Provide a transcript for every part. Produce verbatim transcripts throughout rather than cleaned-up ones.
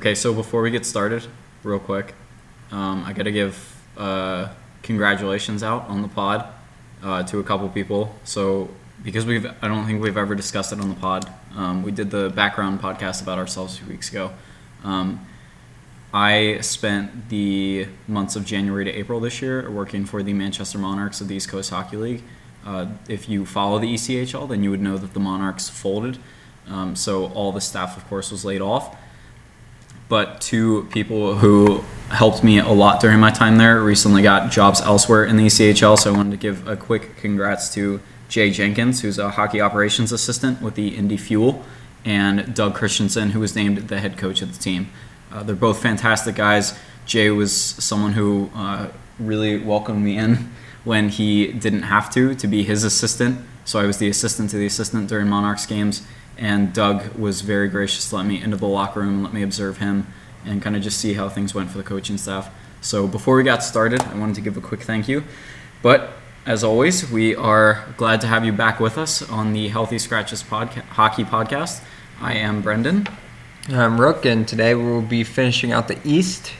Okay, so before we get started, real quick, um, I got to give uh, congratulations out on the pod uh, to a couple people. So because we've, I don't think we've ever discussed it on the pod. Um, we did the background podcast about ourselves a few weeks ago. Um, I spent the months of January to April this year working for the Manchester Monarchs of the East Coast Hockey League. Uh, if you follow the E C H L, then you would know that the Monarchs folded. Um, so all the staff, of course, was laid off. But two people who helped me a lot during my time there recently got jobs elsewhere in the E C H L. So I wanted to give a quick congrats to Jay Jenkins, who's a hockey operations assistant with the Indy Fuel, and Doug Christensen, who was named the head coach of the team. Uh, they're both fantastic guys. Jay was someone who uh, really welcomed me in when he didn't have to, to be his assistant. So I was the assistant to the assistant during Monarchs games. And Doug was very gracious to let me into the locker room and let me observe him and kind of just see how things went for the coaching staff. So before we got started, I wanted to give a quick thank you. But as always, we are glad to have you back with us on the Healthy Scratches Podca- Hockey Podcast. I am Brendan. I'm Rook, and today we'll be finishing out the East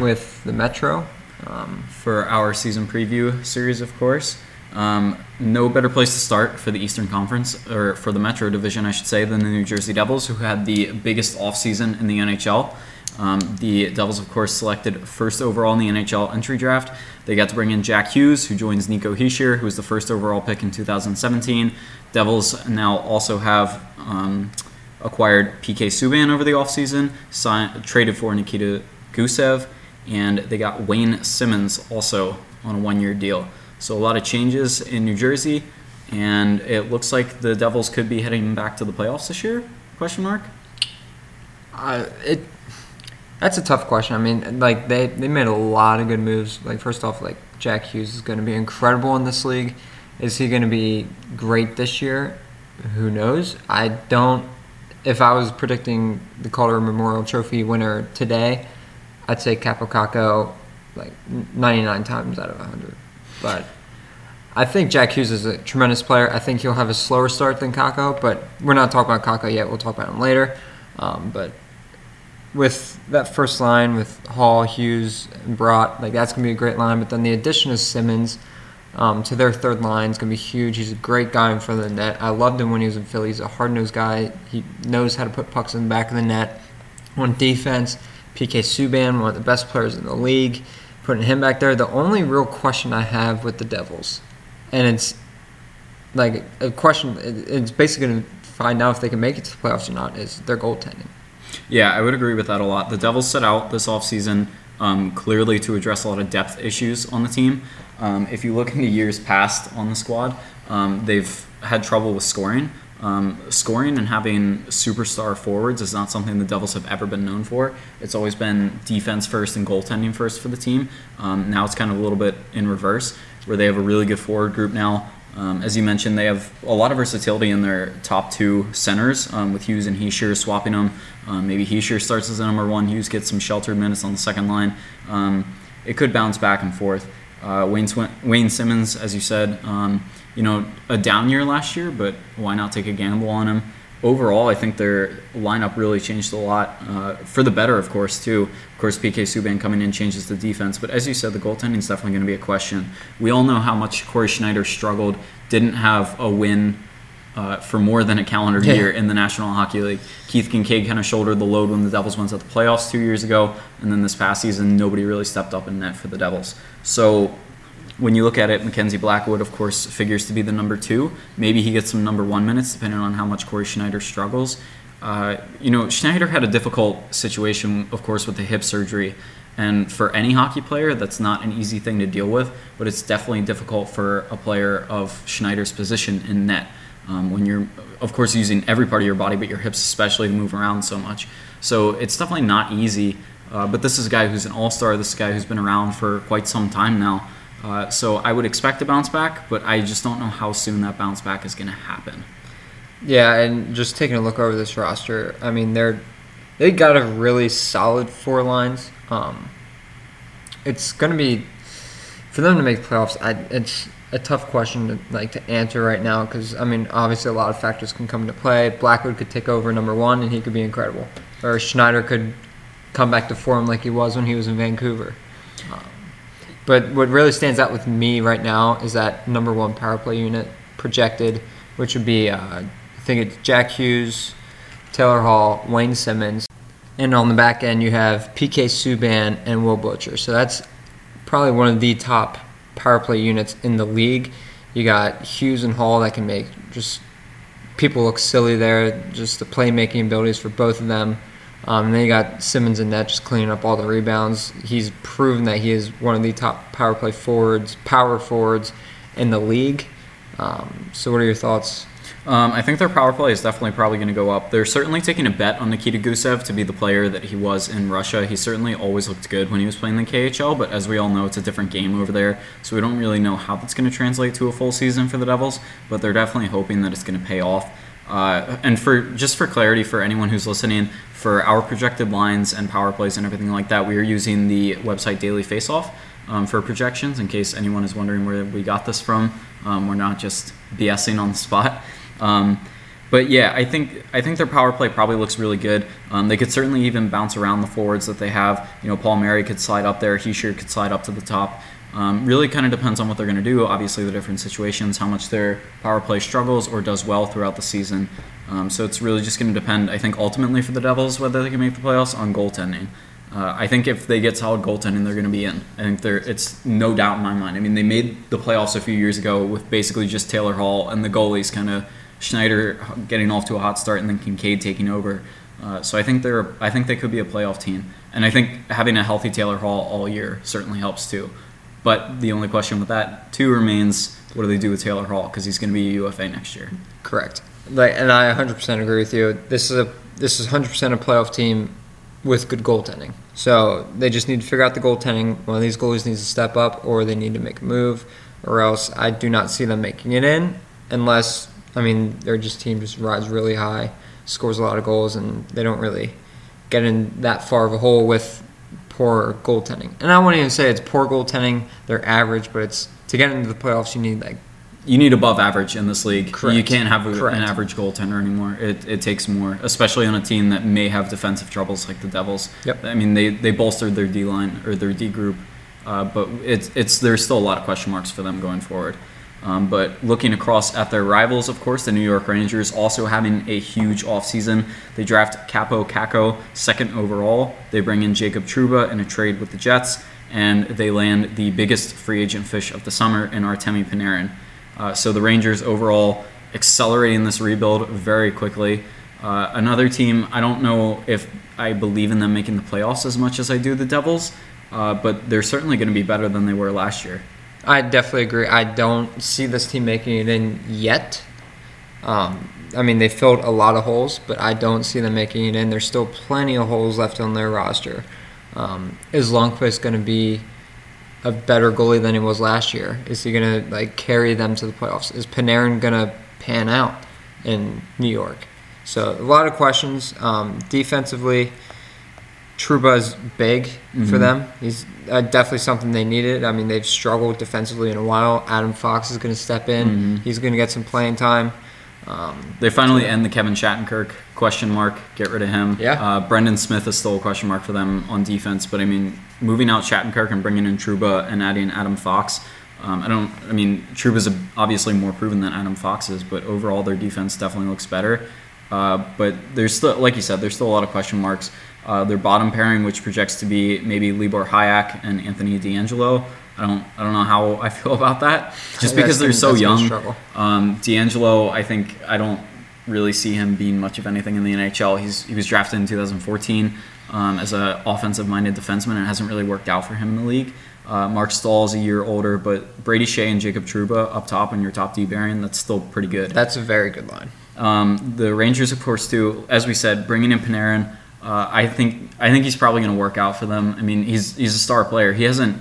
with the Metro. Um, for our season preview series, of course. Um, no better place to start for the Eastern Conference, or for the Metro Division, I should say, than the New Jersey Devils, who had the biggest offseason in the N H L. Um, the Devils, of course, selected first overall in the N H L entry draft. They got to bring in Jack Hughes, who joins Nico Hischier, who was the first overall pick in two thousand seventeen. Devils now also have um, acquired P K. Subban over the offseason, signed, traded for Nikita Gusev, and they got Wayne Simmonds also on a one-year deal. So a lot of changes in New Jersey, and it looks like the Devils could be heading back to the playoffs this year? Question mark? Uh, it that's a tough question. I mean, like they, they made a lot of good moves. Like first off, like Jack Hughes is going to be incredible in this league. Is he going to be great this year? Who knows? I don't. If I was predicting the Calder Memorial Trophy winner today, I'd say Kaapo Kakko, like ninety-nine times out of one hundred. But I think Jack Hughes is a tremendous player. I think he'll have a slower start than Kakko, but we're not talking about Kakko yet. We'll talk about him later. Um, but with that first line with Hall, Hughes, and Brat, like that's going to be a great line. But then the addition of Simmonds um, to their third line is going to be huge. He's a great guy in front of the net. I loved him when he was in Philly. He's a hard-nosed guy. He knows how to put pucks in the back of the net. On defense, P K. Subban, one of the best players in the league. Putting him back there, the only real question I have with the Devils, and it's like a question, it's basically going to find out if they can make it to the playoffs or not, is their goaltending. Yeah, I would agree with that a lot. The Devils set out this offseason um, clearly to address a lot of depth issues on the team. Um, if you look into years past on the squad, um, they've had trouble with scoring. Um, scoring and having superstar forwards is not something the Devils have ever been known for. It's always been defense first and goaltending first for the team. Um, now it's kind of a little bit in reverse, where they have a really good forward group now. Um, as you mentioned, they have a lot of versatility in their top two centers, um, with Hughes and Hischier swapping them. Um, maybe Hischier starts as the number one, Hughes gets some sheltered minutes on the second line. Um, it could bounce back and forth. Uh, Wayne, Sw- Wayne Simmonds, as you said, um, you know, a down year last year, but why not take a gamble on him? Overall, I think their lineup really changed a lot, uh, for the better, of course, too. Of course, P K. Subban coming in changes the defense, but as you said, the goaltending is definitely going to be a question. We all know how much Corey Schneider struggled, didn't have a win uh, for more than a calendar yeah. year in the National Hockey League. Keith Kincaid kind of shouldered the load when the Devils went to the playoffs two years ago, and then this past season, nobody really stepped up in net for the Devils. So when you look at it, Mackenzie Blackwood, of course, figures to be the number two. Maybe he gets some number one minutes, depending on how much Corey Schneider struggles. Uh, you know, Schneider had a difficult situation, of course, with the hip surgery. And for any hockey player, that's not an easy thing to deal with, but it's definitely difficult for a player of Schneider's position in net. Um, when you're, of course, using every part of your body, but your hips especially, to move around so much. So it's definitely not easy. Uh, but this is a guy who's an all-star. This is a guy who's been around for quite some time now. Uh, so I would expect a bounce back, but I just don't know how soon that bounce back is going to happen. Yeah, and just taking a look over this roster, I mean, they're they got a really solid four lines. Um, it's going to be for them to make playoffs. I, it's a tough question to like to answer right now because I mean, obviously, a lot of factors can come into play. Blackwood could take over number one, and he could be incredible, or Schneider could come back to form like he was when he was in Vancouver. Um, but what really stands out with me right now is that number one power play unit projected, which would be, uh, I think it's Jack Hughes, Taylor Hall, Wayne Simmonds. And on the back end, you have P K. Subban and Will Butcher. So that's probably one of the top power play units in the league. You got Hughes and Hall that can make just people look silly there, just the playmaking abilities for both of them. Um, and then you got Simmonds in net just cleaning up all the rebounds. He's proven that he is one of the top power play forwards, power forwards in the league. Um, so what are your thoughts? Um, I think their power play is definitely probably going to go up. They're certainly taking a bet on Nikita Gusev to be the player that he was in Russia. He certainly always looked good when he was playing the K H L, but as we all know, it's a different game over there, so we don't really know how that's going to translate to a full season for the Devils, but they're definitely hoping that it's going to pay off. Uh, and for just for clarity for anyone who's listening, for our projected lines and power plays and everything like that, we are using the website Daily Faceoff um, for projections, in case anyone is wondering where we got this from. Um, we're not just BSing on the spot. Um, but yeah, I think I think their power play probably looks really good. Um, they could certainly even bounce around the forwards that they have. You know, Paul Mary could slide up there. Hischier could slide up to the top. Um, really kind of depends on what they're going to do. Obviously, the different situations, how much their power play struggles or does well throughout the season. Um, so it's really just going to depend, I think, ultimately for the Devils, whether they can make the playoffs, on goaltending. Uh, I think if they get solid goaltending, they're going to be in. I think they're, it's no doubt in my mind. I mean, they made the playoffs a few years ago with basically just Taylor Hall and the goalies kind of, Schneider getting off to a hot start and then Kincaid taking over. Uh, so I think they're I think they could be a playoff team. And I think having a healthy Taylor Hall all year certainly helps too. But the only question with that too remains, what do they do with Taylor Hall? Because he's going to be a U F A next year. Correct. Like, and I one hundred percent agree with you. This is a this is one hundred percent a playoff team with good goaltending. So they just need to figure out the goaltending. One of these goalies needs to step up, or they need to make a move, or else I do not see them making it in unless... I mean, their just team just rides really high, scores a lot of goals, and they don't really get in that far of a hole with poor goaltending. And I wouldn't even say it's poor goaltending; they're average. But it's to get into the playoffs, you need like you need above average in this league. Correct. You can't have a, an average goaltender anymore. It it takes more, especially on a team that may have defensive troubles like the Devils. Yep. I mean, they they bolstered their D line or their D group, uh, but it's it's there's still a lot of question marks for them going forward. Um, but looking across at their rivals, of course, the New York Rangers also having a huge offseason. They draft Kaapo Kakko, second overall. They bring in Jacob Truba in a trade with the Jets, and they land the biggest free agent fish of the summer in Artemi Panarin. Uh, so the Rangers overall accelerating this rebuild very quickly. Uh, another team, I don't know if I believe in them making the playoffs as much as I do the Devils, uh, but they're certainly going to be better than they were last year. I definitely agree. I don't see this team making it in yet. Um, I mean, they filled a lot of holes, but I don't see them making it in. There's still plenty of holes left on their roster. Um, is Lundqvist going to be a better goalie than he was last year? Is he going to like carry them to the playoffs? Is Panarin going to pan out in New York? So a lot of questions. Um, defensively, Truba's big mm-hmm. for them. He's uh, definitely something they needed. I mean, they've struggled defensively in a while. Adam Fox is going to step in. Mm-hmm. He's going to get some playing time. Um, they finally so end the Kevin Shattenkirk question mark. Get rid of him. Yeah. Uh, Brendan Smith is still a question mark for them on defense. But, I mean, moving out Shattenkirk and bringing in Truba and adding Adam Fox, um, I don't. I mean, Truba's obviously more proven than Adam Fox is, but overall their defense definitely looks better. Uh, but there's still, like you said, there's still a lot of question marks. Uh, their bottom pairing, which projects to be maybe Libor Hayak and Anthony D'Angelo. I don't I don't know how I feel about that. Just because they're so young. Um, D'Angelo, I think I don't really see him being much of anything in the N H L. He's He was drafted in two thousand fourteen um, as an offensive-minded defenseman, and it hasn't really worked out for him in the league. Uh, Mark Stahl is a year older, but Brady Shea and Jacob Truba up top and your top D pairing, that's still pretty good. That's a very good line. Um, the Rangers, of course, too, as we said, bringing in Panarin, Uh, I think I think he's probably going to work out for them. I mean, he's he's a star player. He hasn't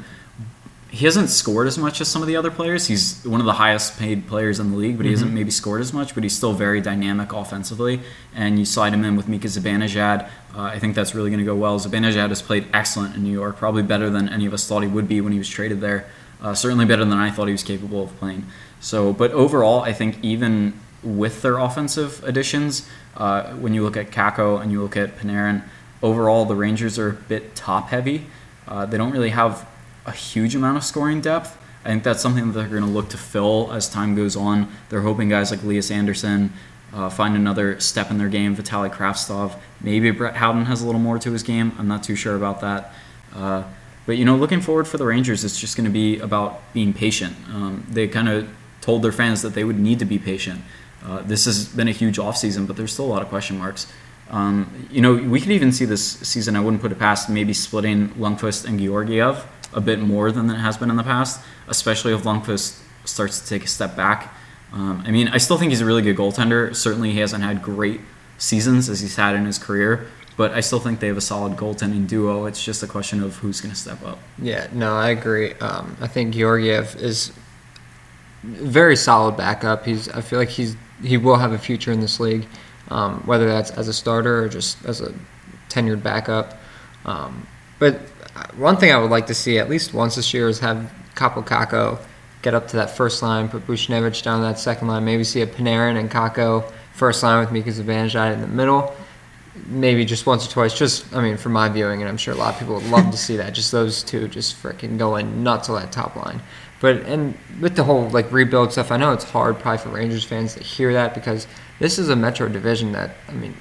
he hasn't scored as much as some of the other players. He's one of the highest paid players in the league, but he mm-hmm. hasn't maybe scored as much. But he's still very dynamic offensively. And you slide him in with Mika Zibanejad. Uh, I think that's really going to go well. Zibanejad has played excellent in New York, probably better than any of us thought he would be when he was traded there. Uh, certainly better than I thought he was capable of playing. So, but overall, I think even with their offensive additions. Uh, when you look at Kakko and you look at Panarin, Overall, the Rangers are a bit top-heavy. Uh, they don't really have a huge amount of scoring depth. I think that's something that they're going to look to fill as time goes on. They're hoping guys like Elias Anderson uh, find another step in their game, Vitaly Kravtsov. Maybe Brett Howden has a little more to his game. I'm not too sure about that. Uh, but, you know, looking forward for the Rangers, it's just going to be about being patient. Um, they kind of told their fans that they would need to be patient. Uh, this has been a huge offseason, but there's still a lot of question marks. Um, you know, we could even see this season, I wouldn't put it past maybe splitting Lundqvist and Georgiev a bit more than it has been in the past, especially if Lundqvist starts to take a step back. Um, I mean, I still think he's a really good goaltender. Certainly he hasn't had great seasons as he's had in his career, but I still think they have a solid goaltending duo. It's just a question of who's going to step up. Yeah, no, I agree. Um, I think Georgiev is very solid backup. He's, I feel like he's he will have a future in this league. Um, whether that's as a starter or just as a tenured backup. Um, but one thing I would like to see at least once this year is have Kaapo Kakko get up to that first line, put Bushnevich down to that second line, maybe see a Panarin and Kakko first line with Mika Zibanejad in the middle, maybe just once or twice. Just, I mean, for my viewing, and I'm sure a lot of people would love to see that, just those two just freaking going nuts on that top line. But and with the whole like rebuild stuff, I know it's hard probably for Rangers fans to hear that because this is a Metro division that, I mean,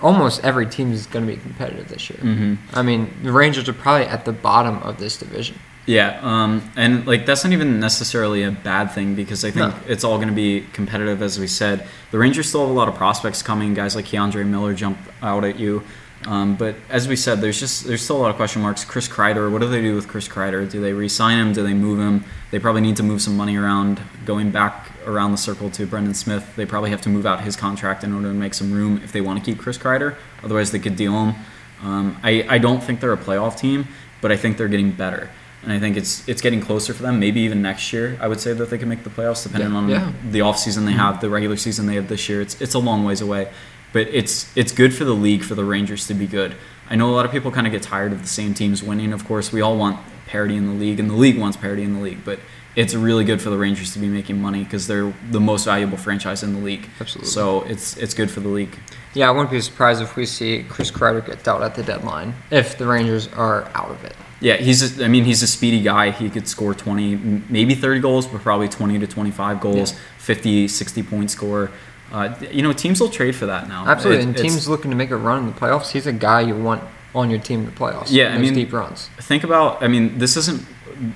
almost every team is going to be competitive this year. Mm-hmm. I mean, the Rangers are probably at the bottom of this division. Yeah, um, and like that's not even necessarily a bad thing because I think no. It's all going to be competitive, as we said. The Rangers still have a lot of prospects coming. Guys like Keandre Miller jump out at you. Um, but as we said, there's just there's still a lot of question marks. Chris Kreider, what do they do with Chris Kreider? Do they re-sign him? Do they move him? They probably need to move some money around. Going back around the circle to Brendan Smith, they probably have to move out his contract in order to make some room if they want to keep Chris Kreider. Otherwise, they could deal him. Um, I, I don't think they're a playoff team, but I think they're getting better. And I think it's it's getting closer for them. Maybe even next year, I would say that they can make the playoffs, depending yeah, on yeah. the offseason they have, the regular season they have this year. It's it's a long ways away. But it's it's good for the league for the Rangers to be good. I know a lot of people kind of get tired of the same teams winning. Of course, we all want parity in the league, and the league wants parity in the league. But it's really good for the Rangers to be making money because they're the most valuable franchise in the league. Absolutely. So it's it's good for the league. Yeah, I wouldn't be surprised if we see Chris Kreider get dealt at the deadline if the Rangers are out of it. Yeah, he's a, I mean, he's a speedy guy. He could score twenty, maybe thirty goals, but probably twenty to twenty-five goals, yeah. fifty, sixty point scorer. Uh, you know, teams will trade for that now. Absolutely, it, and teams looking to make a run in the playoffs, he's a guy you want on your team in the playoffs. Yeah, I mean, deep runs. Think about, I mean, this isn't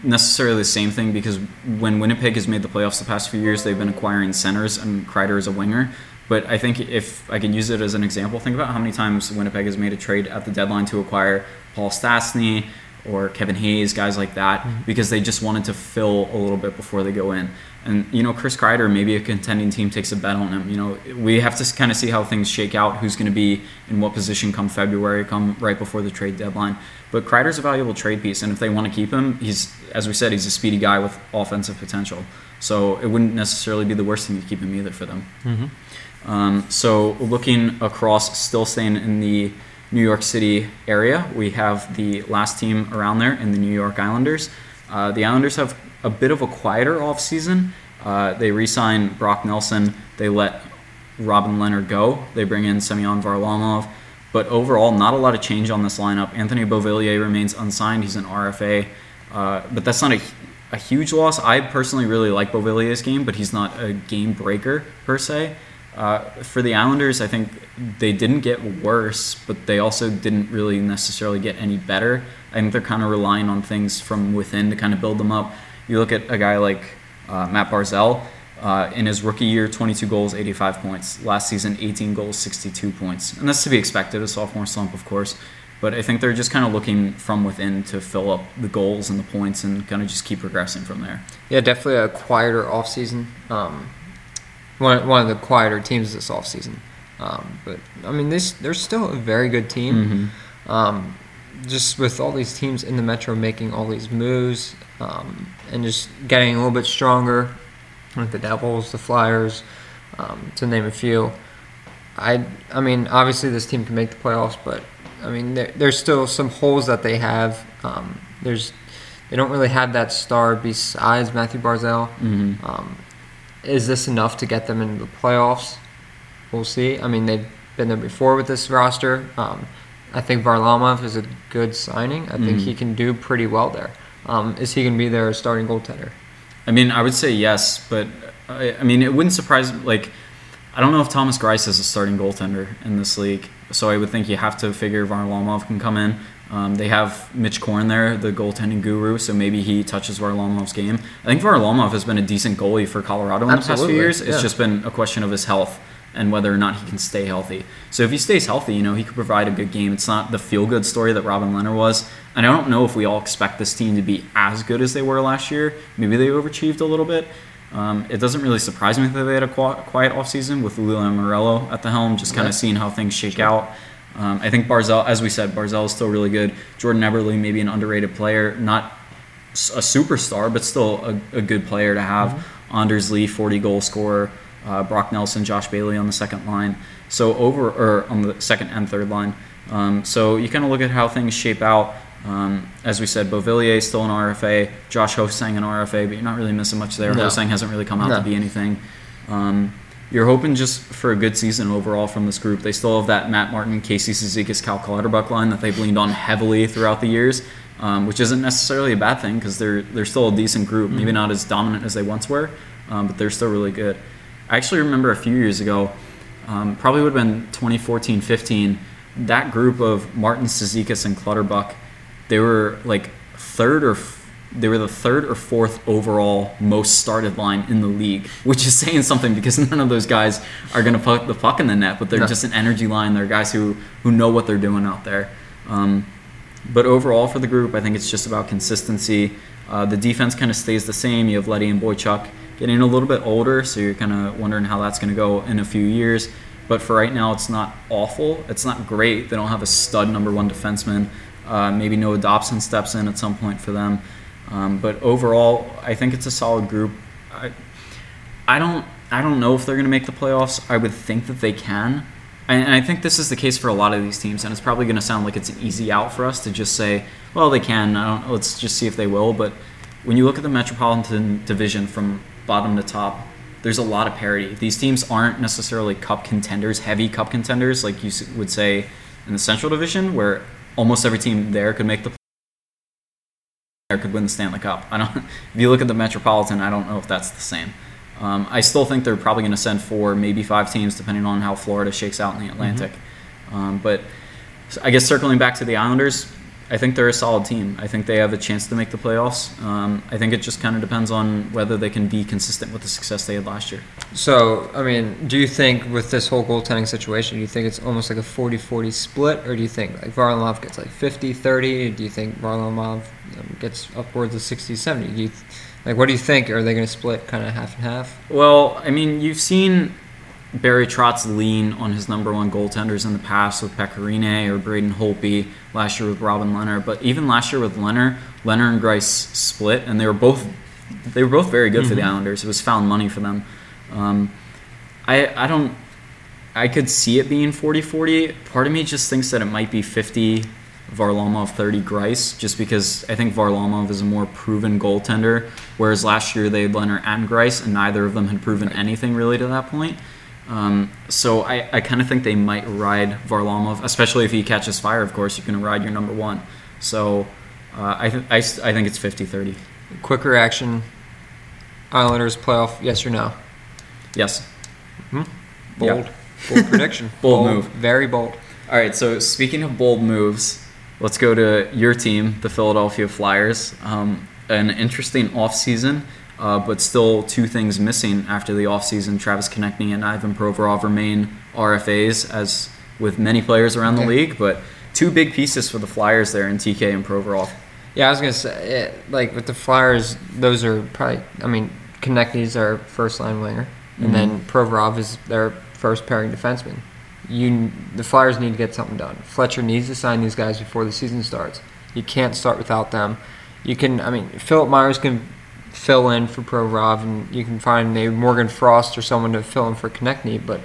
necessarily the same thing because when Winnipeg has made the playoffs the past few years, they've been acquiring centers, and Kreider is a winger. But I think if I can use it as an example, think about how many times Winnipeg has made a trade at the deadline to acquire Paul Stastny or Kevin Hayes, guys like that, mm-hmm. because they just wanted to fill a little bit before they go in. And, you know, Chris Kreider, maybe a contending team takes a bet on him. You know, we have to kind of see how things shake out, who's going to be in what position come February, come right before the trade deadline. But Kreider's a valuable trade piece, and if they want to keep him, he's, as we said, he's a speedy guy with offensive potential. So it wouldn't necessarily be the worst thing to keep him either for them. Mm-hmm. Um, so looking across, still staying in the New York City area, we have the last team around there in the New York Islanders. Uh, the Islanders have a bit of a quieter offseason. Uh, they re-sign Brock Nelson. They let Robin Lehner go. They bring in Semyon Varlamov. But overall, not a lot of change on this lineup. Anthony Beauvillier remains unsigned. He's an R F A. Uh, but that's not a, a huge loss. I personally really like Beauvillier's game, but he's not a game breaker per se. Uh, for the Islanders, I think they didn't get worse, but they also didn't really necessarily get any better. I think they're kind of relying on things from within to kind of build them up. You look at a guy like uh, Matt Barzal, uh, in his rookie year, twenty-two goals, eighty-five points. Last season, eighteen goals, sixty-two points. And that's to be expected, a sophomore slump, of course. But I think they're just kind of looking from within to fill up the goals and the points and kind of just keep progressing from there. Yeah, definitely a quieter offseason. Um, one, one of the quieter teams this offseason. Um, but, I mean, this, they're still a very good team. Mm-hmm. Um, just with all these teams in the Metro making all these moves, Um, and just getting a little bit stronger with the Devils, the Flyers, um, to name a few. I I mean, obviously this team can make the playoffs, but I mean, there, there's still some holes that they have. Um, there's they don't really have that star besides Matthew Barzal. Mm-hmm. Um, is this enough to get them into the playoffs? We'll see. I mean, they've been there before with this roster. Um, I think Varlamov is a good signing. I mm-hmm. think he can do pretty well there. Um, is he going to be their starting goaltender? I mean, I would say yes, but I, I mean, it wouldn't surprise me. Like, I don't know if Thomas Greiss is a starting goaltender in this league, so I would think you have to figure Varlamov can come in. Um, they have Mitch Korn there, the goaltending guru, so maybe he touches Varlamov's game. I think Varlamov has been a decent goalie for Colorado in Absolutely. the past few years. It's yeah. just been a question of his health and whether or not he can stay healthy. So if he stays healthy, you know, he could provide a good game. It's not the feel-good story that Robin Lehner was. And I don't know if we all expect this team to be as good as they were last year. Maybe they overachieved a little bit. Um, it doesn't really surprise me that they had a quiet offseason with Lou Lamoriello at the helm, just kind of yeah. seeing how things shake sure. out. Um, I think Barzal, as we said, Barzal is still really good. Jordan Eberle, maybe an underrated player, not a superstar, but still a, a good player to have. Mm-hmm. Anders Lee, forty-goal scorer. Uh, Brock Nelson, Josh Bailey on the second line. So over or on the second and third line. Um, so you kind of look at how things shape out. Um, as we said, Beauvillier still an R F A. Josh Hosang an R F A, but you're not really missing much there. No. Hosang hasn't really come out no. to be anything. Um, You're hoping just for a good season overall from this group. They still have that Matt Martin, Casey Cizikas, Cal Clutterbuck line that they've leaned on heavily throughout the years, um, which isn't necessarily a bad thing because they're they're still a decent group. Maybe not as dominant as they once were, um, but they're still really good. I actually remember a few years ago, um, probably would have been twenty fourteen fifteen, that group of Martin, Cizikas, and Clutterbuck, they were like third or fourth. They were the third or fourth overall most started line in the league, which is saying something because none of those guys are going to put the puck in the net, but they're no. just an energy line. They're guys who, who know what they're doing out there. Um, but overall for the group, I think it's just about consistency. Uh, the defense kind of stays the same. You have Leddy and Boychuk getting a little bit older, so you're kind of wondering how that's going to go in a few years. But for right now, it's not awful. It's not great. They don't have a stud number one defenseman. Uh, maybe Noah Dobson steps in at some point for them. Um, but overall, I think it's a solid group. I, I don't, I don't know if they're going to make the playoffs. I would think that they can, and, and I think this is the case for a lot of these teams. And it's probably going to sound like it's an easy out for us to just say, "Well, they can." I don't. Let's just see if they will. But when you look at the Metropolitan Division from bottom to top, there's a lot of parity. These teams aren't necessarily cup contenders, heavy cup contenders, like you would say in the Central Division, where almost every team there could make the playoffs. Could win the Stanley Cup. I don't. If you look at the Metropolitan, I don't know if that's the same. Um, I still think they're probably going to send four, maybe five teams, depending on how Florida shakes out in the Atlantic. Mm-hmm. Um, but I guess circling back to the Islanders, I think they're a solid team. I think they have a chance to make the playoffs. Um, I think it just kind of depends on whether they can be consistent with the success they had last year. So, I mean, do you think with this whole goaltending situation, do you think it's almost like a forty forty split, or do you think like Varlamov gets like fifty thirty? Do you think Varlamov gets upwards of sixty seventy? Do you, like, what do you think? Are they going to split kind of half and half? Well, I mean, you've seen Barry Trotz lean on his number one goaltenders in the past with Pecorine or Braden Holtby, last year with Robin Lehner. But even last year with Lehner, Lehner and Greiss split, and they were both they were both very good mm-hmm. for the Islanders. It was found money for them. Um, I I don't I could see it being forty forty. Part of me just thinks that it might be fifty Varlamov, thirty Greiss, just because I think Varlamov is a more proven goaltender, whereas last year they had Lehner and Greiss, and neither of them had proven right. anything really to that point. Um, so I, I kind of think they might ride Varlamov, especially if he catches fire, of course. You can ride your number one. So uh, I, th- I, I think it's fifty thirty. Quick reaction, Islanders playoff, yes or no? Yes. Mm-hmm. Bold. Yeah. Bold prediction. bold, bold move. Very bold. All right, so speaking of bold moves, let's go to your team, the Philadelphia Flyers. Um, an interesting offseason. Uh, but still two things missing after the offseason. Travis Konechny and Ivan Provorov remain R F As, as with many players around okay. the league, but two big pieces for the Flyers there in T K and Provorov. Yeah, I was going to say, it, like with the Flyers, those are probably, I mean, Konechny's our first-line winger, and mm-hmm. then Provorov is their first-pairing defenseman. You, the Flyers need to get something done. Fletcher needs to sign these guys before the season starts. You can't start without them. You can, I mean, Philip Myers can fill in for Provorov, and you can find maybe Morgan Frost or someone to fill in for Konechny, but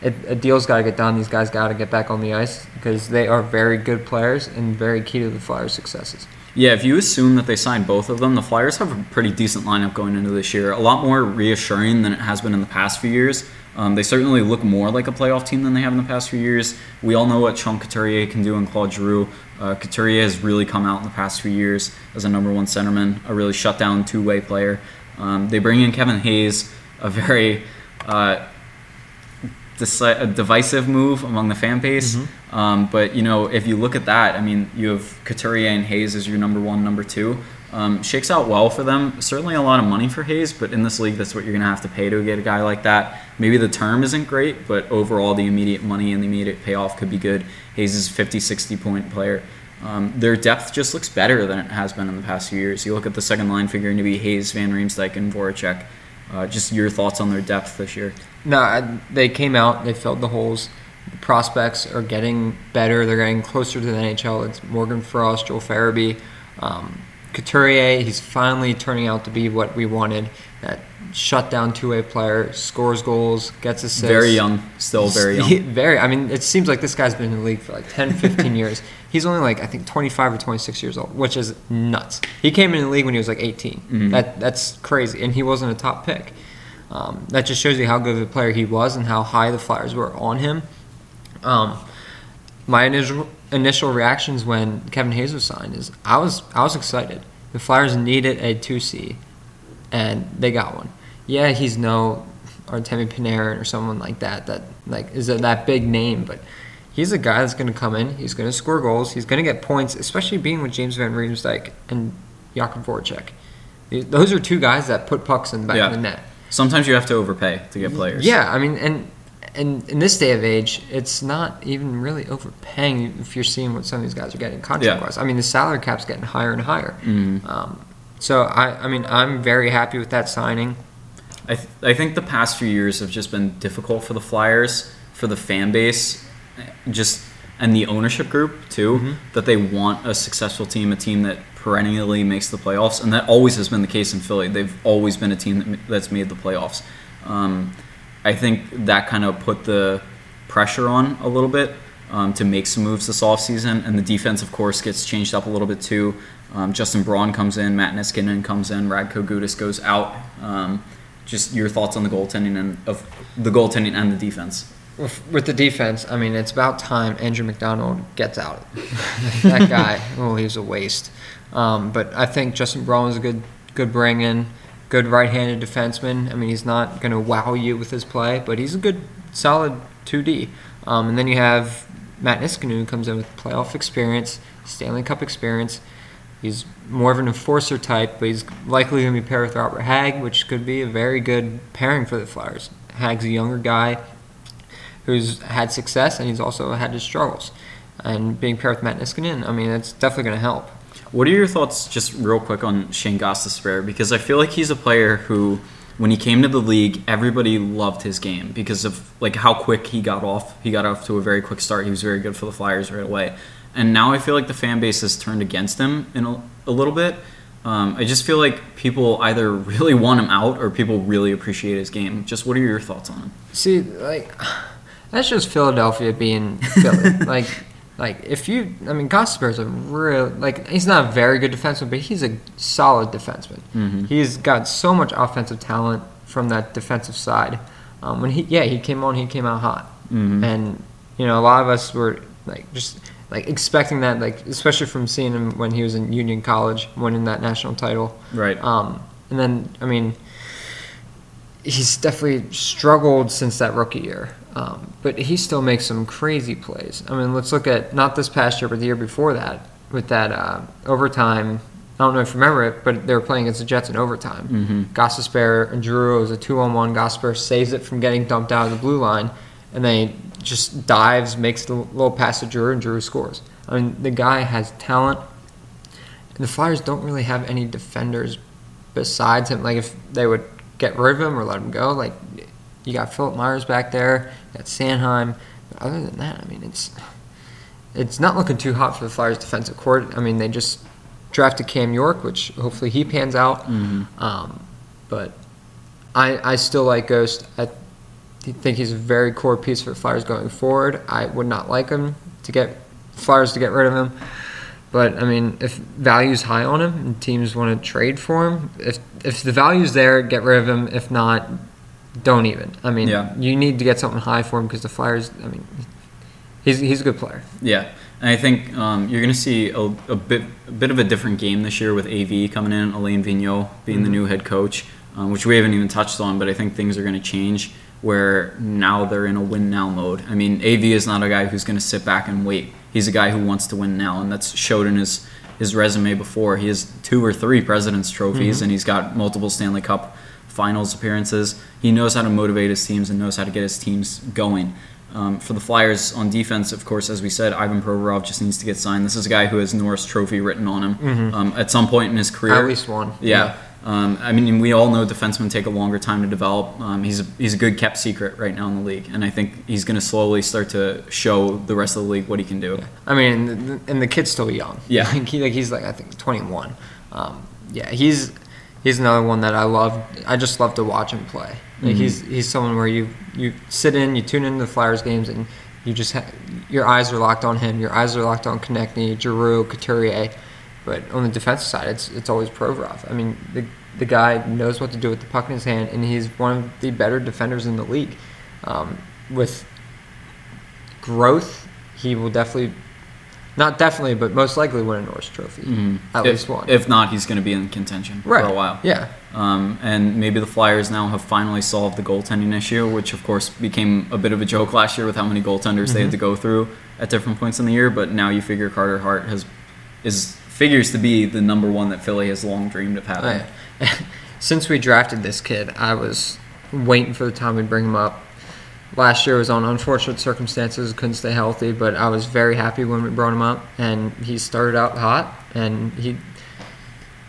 it, a deal's got to get done. These guys got to get back on the ice because they are very good players and very key to the Flyers' successes. Yeah, if you assume that they signed both of them, the Flyers have a pretty decent lineup going into this year. A lot more reassuring than it has been in the past few years. Um, they certainly look more like a playoff team than they have in the past few years. We all know what Sean Couturier can do and Claude Giroux. Uh, Couturier has really come out in the past few years as a number one centerman, a really shut-down two-way player. Um, they bring in Kevin Hayes, a very uh, deci- a divisive move among the fan base. Mm-hmm. Um, but, you know, if you look at that, I mean, you have Couturier and Hayes as your number one, number two. Um, shakes out well for them. Certainly a lot of money for Hayes, but in this league, that's what you're going to have to pay to get a guy like that. Maybe the term isn't great, but overall, the immediate money and the immediate payoff could be good. Hayes is a fifty, sixty-point player. Um, their depth just looks better than it has been in the past few years. You look at the second line figuring to be Hayes, Van Riemsdyk, and Voracek. Uh, just your thoughts on their depth this year. No, I, they came out. They filled the holes. The prospects are getting better. They're getting closer to the N H L. It's Morgan Frost, Joel Farabee, um, Couturier, he's finally turning out to be what we wanted. That shutdown two-way player, scores goals, gets assists. Very young. Still very young. Very. I mean, it seems like this guy's been in the league for like ten, fifteen years. He's only like, I think, twenty-five or twenty-six years old, which is nuts. He came in the league when he was like eighteen. Mm-hmm. That That's crazy. And he wasn't a top pick. Um, that just shows you how good of a player he was and how high the Flyers were on him. Um, my initial... initial reactions when Kevin Hayes was signed is I was I was excited. The Flyers needed a two C, and they got one. Yeah, he's no Artemi Panarin or someone like that that like is a, that big name, but he's a guy that's going to come in. He's going to score goals. He's going to get points, especially being with James Van Riemsdyk and Jakub Voracek. Those are two guys that put pucks in the back yeah. of the net. Sometimes you have to overpay to get players. Yeah, I mean and. And in this day of age, it's not even really overpaying if you're seeing what some of these guys are getting contract-wise. Yeah. I mean, the salary cap's getting higher and higher. Mm-hmm. Um, so, I, I mean, I'm very happy with that signing. I th- I think the past few years have just been difficult for the Flyers, for the fan base, just and the ownership group, too, mm-hmm. that they want a successful team, a team that perennially makes the playoffs. And that always has been the case in Philly. They've always been a team that, that's made the playoffs. Um I think that kind of put the pressure on a little bit um, to make some moves this offseason. And the defense, of course, gets changed up a little bit too. Um, Justin Braun comes in. Matt Niskanen comes in. Radko Gudas goes out. Um, just your thoughts on the goaltending and of the goaltending and the defense. With the defense, I mean, it's about time Andrew McDonald gets out. That guy, oh, he was a waste. Um, but I think Justin Braun was a good, good bring-in. Good right-handed defenseman. I mean, he's not going to wow you with his play, but he's a good, solid two D. Um, and then you have Matt Niskanen, who comes in with playoff experience, Stanley Cup experience. He's more of an enforcer type, but he's likely going to be paired with Robert Hagg, which could be a very good pairing for the Flyers. Hagg's a younger guy who's had success, and he's also had his struggles. And being paired with Matt Niskanen, I mean, that's definitely going to help. What are your thoughts, just real quick, on Shane Gostisbehere? Because I feel like he's a player who, when he came to the league, everybody loved his game because of like how quick he got off. He got off to a very quick start. He was very good for the Flyers right away. And now I feel like the fan base has turned against him in a, a little bit. Um, I just feel like people either really want him out or people really appreciate his game. Just what are your thoughts on him? See, like, that's just Philadelphia being Philly. like... Like, if you, I mean, Gostisbehere's a real, like, he's not a very good defenseman, but he's a solid defenseman. Mm-hmm. He's got so much offensive talent from that defensive side. Um, when he, yeah, he came on, he came out hot. Mm-hmm. And, you know, a lot of us were, like, just, like, expecting that, like, especially from seeing him when he was in Union College, winning that national title. Right. Um, and then, I mean, he's definitely struggled since that rookie year. Um, but he still makes some crazy plays. I mean, let's look at not this past year, but the year before that, with that uh, overtime. I don't know if you remember it, but they were playing against the Jets in overtime. Mm-hmm. Gostisbehere and Giroux, it was a two-on-one. Gostisbehere saves it from getting dumped out of the blue line, and then he just dives, makes the little pass to Giroux, and Giroux scores. I mean, the guy has talent. And the Flyers don't really have any defenders besides him. Like, if they would get rid of him or let him go, like, you got Philip Myers back there. You got Sanheim. But other than that, I mean, it's it's not looking too hot for the Flyers' defensive court. I mean, they just drafted Cam York, which hopefully he pans out. Mm-hmm. Um, but I I still like Ghost. I think he's a very core piece for the Flyers going forward. I would not like him to get Flyers to get rid of him. But, I mean, if value's high on him and teams want to trade for him, if if the value's there, get rid of him. If not, don't even. I mean, yeah. you need to get something high for him because the Flyers, I mean, he's he's a good player. Yeah, and I think um, you're going to see a, a, bit, a bit of a different game this year with A V coming in, Alain Vigneault being mm-hmm. the new head coach, um, which we haven't even touched on, but I think things are going to change where now they're in a win-now mode. I mean, A V is not a guy who's going to sit back and wait. He's a guy who wants to win now, and that's showed in his, his resume before. He has two or three President's Trophies, mm-hmm. and he's got multiple Stanley Cup Finals appearances. He knows how to motivate his teams and knows how to get his teams going. Um, for the Flyers on defense, of course, as we said, Ivan Provorov just needs to get signed. This is a guy who has Norris Trophy written on him mm-hmm. um, at some point in his career. At least one. Yeah. yeah. Um, I mean, we all know defensemen take a longer time to develop. Um, he's a, he's a good kept secret right now in the league, and I think he's going to slowly start to show the rest of the league what he can do. Yeah. I mean, and the, and the kid's still young. Yeah, like he, like he's like I think twenty-one. Um, yeah, he's he's another one that I love. I just love to watch him play. Like mm-hmm. he's he's someone where you you sit in, you tune into the Flyers games, and you just ha- your eyes are locked on him. Your eyes are locked on Konechny, Giroux, Couturier. But on the defensive side, it's it's always Provorov. I mean, the the guy knows what to do with the puck in his hand, and he's one of the better defenders in the league. Um, with growth, he will definitely, not definitely, but most likely win a Norris Trophy. Mm-hmm. At if, least one. If not, he's going to be in contention right. for a while. Yeah. Um, and maybe the Flyers now have finally solved the goaltending issue, which of course became a bit of a joke last year with how many goaltenders mm-hmm. they had to go through at different points in the year. But now you figure Carter Hart has is... figures to be the number one that Philly has long dreamed of having. Oh, yeah. Since we drafted this kid, I was waiting for the time we'd bring him up. Last year was on unfortunate circumstances, couldn't stay healthy, but I was very happy when we brought him up, and he started out hot, and he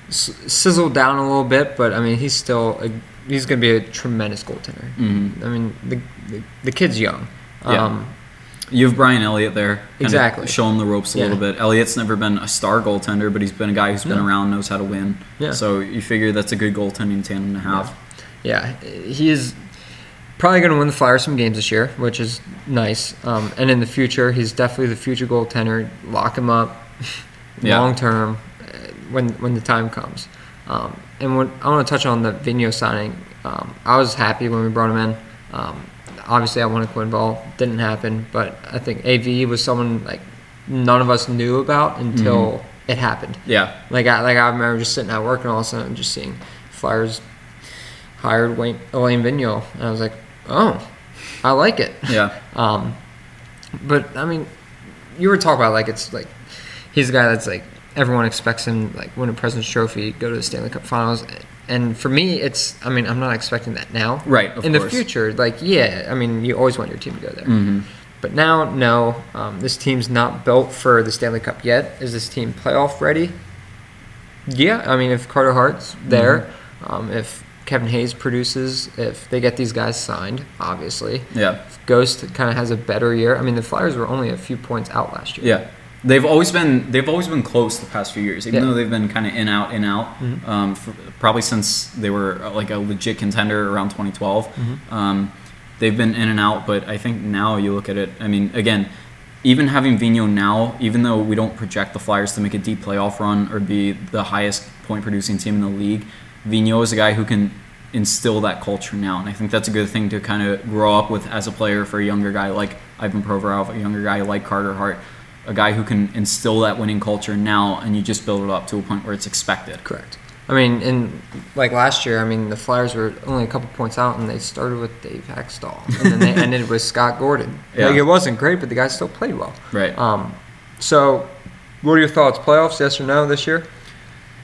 s- sizzled down a little bit, but I mean, he's still, a, he's going to be a tremendous goaltender. Mm-hmm. I mean, the, the the kid's young. Yeah. Um, You have Brian Elliott there. Exactly. Show him the ropes a yeah. little bit. Elliott's never been a star goaltender, but he's been a guy who's been yeah. around, knows how to win. Yeah. So you figure that's a good goaltending tandem to have. Yeah. yeah. He is probably going to win the Flyers some games this year, which is nice. Um, and in the future, he's definitely the future goaltender. Lock him up yeah. long term when when the time comes. Um, and when, I want to touch on the Vigneault signing. Um, I was happy when we brought him in. Um, Obviously, I wanted Quinn Ball. Didn't happen, but I think A V was someone like none of us knew about until mm-hmm. it happened. Yeah, like I like I remember just sitting at work and all of a sudden just seeing Flyers hired Wayne, Alain Vigneault, and I was like, oh, I like it. Yeah. um, but I mean, you were talking about like it's like he's the guy that's like everyone expects him like win a President's Trophy, go to the Stanley Cup Finals. And for me, it's, I mean, I'm not expecting that now. Right, of course. In the future, like, yeah, I mean, you always want your team to go there. Mm-hmm. But now, no, um, this team's not built for the Stanley Cup yet. Is this team playoff ready? Yeah, I mean, if Carter Hart's there, mm-hmm. um, if Kevin Hayes produces, if they get these guys signed, obviously. Yeah. If Ghost kind of has a better year. I mean, the Flyers were only a few points out last year. Yeah. They've always been they've always been close the past few years, even yeah. though they've been kind of in out in out. Mm-hmm. Um, for, probably since they were like a legit contender around twenty twelve, mm-hmm. um, they've been in and out. But I think now you look at it. I mean, again, even having Vigneault now, even though we don't project the Flyers to make a deep playoff run or be the highest point producing team in the league, Vigneault is a guy who can instill that culture now, and I think that's a good thing to kind of grow up with as a player for a younger guy like Ivan Provorov, a younger guy like Carter Hart. A guy who can instill that winning culture now, and you just build it up to a point where it's expected. Correct. I mean, and like last year, I mean, the Flyers were only a couple points out, and they started with Dave Hextall, and then they ended with Scott Gordon. Yeah. Like, it wasn't great, but the guy still played well. Right. Um, so, what are your thoughts? Playoffs, yes or no this year?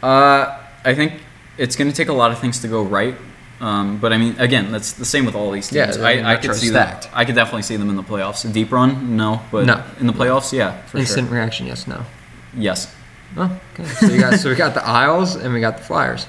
Uh, I think it's going to take a lot of things to go right. Um, but I mean, again, that's the same with all these teams. Yeah, I, mean, I could see stacked. Them. I could definitely see them in the playoffs. A deep run, no, but no. in the playoffs, yeah. For Instant sure. reaction, yes, no. Yes. Oh, okay. So, you got, so we got the Isles and we got the Flyers.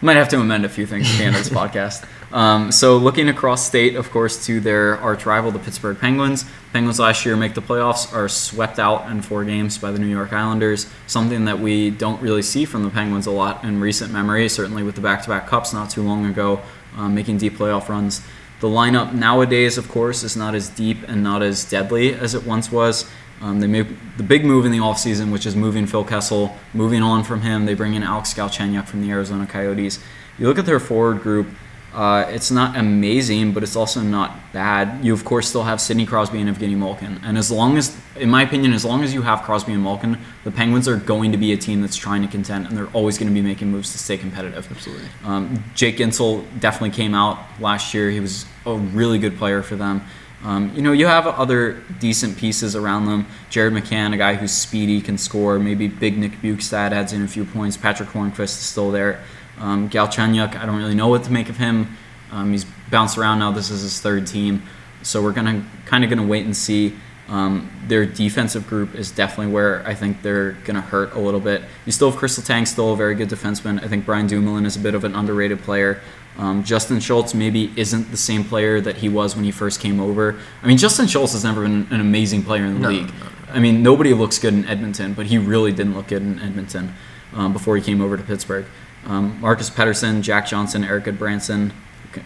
Might have to amend a few things at the end of this podcast. Um, so looking across state, of course, to their arch rival, the Pittsburgh Penguins. Penguins last year make the playoffs, are swept out in four games by the New York Islanders, something that we don't really see from the Penguins a lot in recent memory, certainly with the back-to-back cups not too long ago, um, making deep playoff runs. The lineup nowadays, of course, is not as deep and not as deadly as it once was. Um, they made the big move in the offseason, which is moving Phil Kessel. Moving on from him, they bring in Alex Galchenyuk from the Arizona Coyotes. You look at their forward group, uh, it's not amazing, but it's also not bad. You, of course, still have Sidney Crosby and Evgeny Malkin. And as long as, in my opinion, as long as you have Crosby and Malkin, the Penguins are going to be a team that's trying to contend, and they're always going to be making moves to stay competitive. Absolutely. Um, Jake Guentzel definitely came out last year. He was a really good player for them. Um, you know, you have other decent pieces around them. Jared McCann, a guy who's speedy, can score. Maybe big Nick Bjugstad adds in a few points. Patrick Hornquist is still there. Um, Galchenyuk, I don't really know what to make of him. Um, he's bounced around now. This is his third team. So we're gonna kind of going to wait and see. Um, their defensive group is definitely where I think they're going to hurt a little bit. You still have Chris Letang, still a very good defenseman. I think Brian Dumoulin is a bit of an underrated player. Um, Justin Schultz maybe isn't the same player that he was when he first came over. I mean, Justin Schultz has never been an amazing player in the no, league. No, no, no. I mean, nobody looks good in Edmonton, but he really didn't look good in Edmonton um, before he came over to Pittsburgh. Um, Marcus Pettersson, Jack Johnson, Eric Goodbranson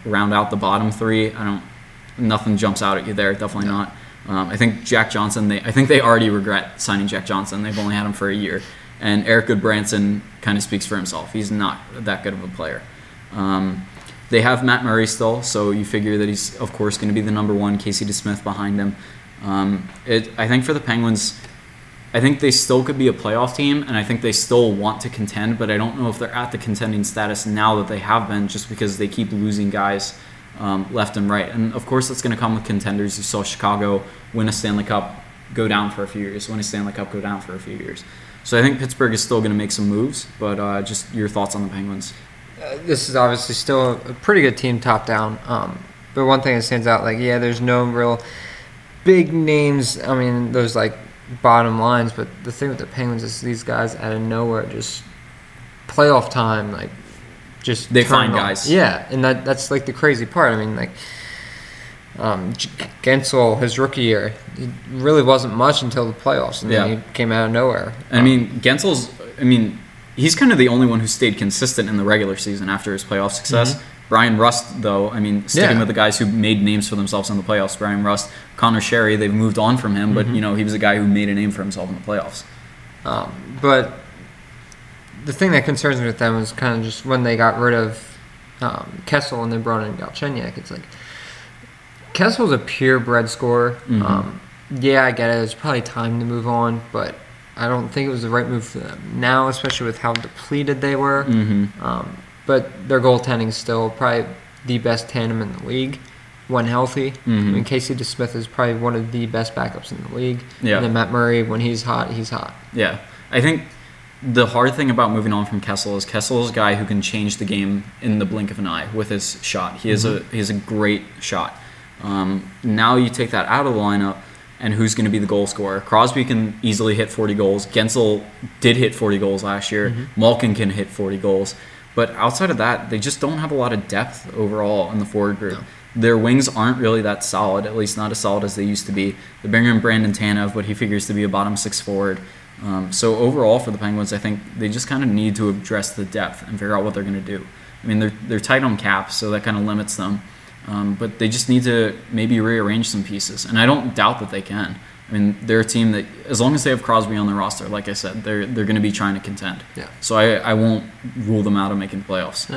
round out the bottom three. I don't. Nothing jumps out at you there. Definitely not. Um, I think Jack Johnson. They. I think they already regret signing Jack Johnson. They've only had him for a year, and Eric Goodbranson kind of speaks for himself. He's not that good of a player. Um, They have Matt Murray still, so you figure that he's, of course, going to be the number one, Casey DeSmith behind him. Um, it, I think for the Penguins, I think they still could be a playoff team, and I think they still want to contend, but I don't know if they're at the contending status now that they have been, just because they keep losing guys um, left and right. And, of course, that's going to come with contenders. You saw Chicago win a Stanley Cup, go down for a few years, win a Stanley Cup, go down for a few years. So I think Pittsburgh is still going to make some moves, but uh, just your thoughts on the Penguins. Uh, this is obviously still a pretty good team top down, um, but one thing that stands out, like, yeah, there's no real big names. I mean, those like bottom lines, but the thing with the Penguins is these guys out of nowhere, just playoff time, like just they find on. guys. Yeah, and that that's like the crazy part. I mean, like um, Guentzel, his rookie year, he really wasn't much until the playoffs, and yeah. then he came out of nowhere. I um, mean, Guentzel's. I mean. He's kind of the only one who stayed consistent in the regular season after his playoff success. Mm-hmm. Brian Rust, though, I mean, sticking yeah. with the guys who made names for themselves in the playoffs. Brian Rust, Connor Sherry, they've moved on from him, mm-hmm. but, you know, he was a guy who made a name for himself in the playoffs. Um, but the thing that concerns me with them is kind of just when they got rid of um, Kessel and they brought in Galchenyuk. It's like, Kessel's a purebred scorer. Mm-hmm. Um, yeah, I get it. It's probably time to move on, but I don't think it was the right move for them now, especially with how depleted they were. Mm-hmm. Um, but their goaltending is still probably the best tandem in the league when healthy. Mm-hmm. I mean, Casey DeSmith is probably one of the best backups in the league. Yeah. And then Matt Murray, when he's hot, he's hot. Yeah. I think the hard thing about moving on from Kessel is Kessel's a guy who can change the game in the blink of an eye with his shot. He, mm-hmm. is, a, he is a great shot. Um, now you take that out of the lineup, and who's going to be the goal scorer? Crosby can easily hit forty goals. Guentzel did hit forty goals last year. Mm-hmm. Malkin can hit forty goals. But outside of that, they just don't have a lot of depth overall in the forward group. No. Their wings aren't really that solid, at least not as solid as they used to be. They bring in Brandon Tanev, but he figures to be a bottom six forward. Um, so overall for the Penguins, I think they just kind of need to address the depth and figure out what they're going to do. I mean, they're, they're tight on cap, so that kind of limits them. Um, but they just need to maybe rearrange some pieces. And I don't doubt that they can. I mean, they're a team that, as long as they have Crosby on the roster, like I said, they're they're going to be trying to contend. Yeah. So I, I won't rule them out of making the playoffs.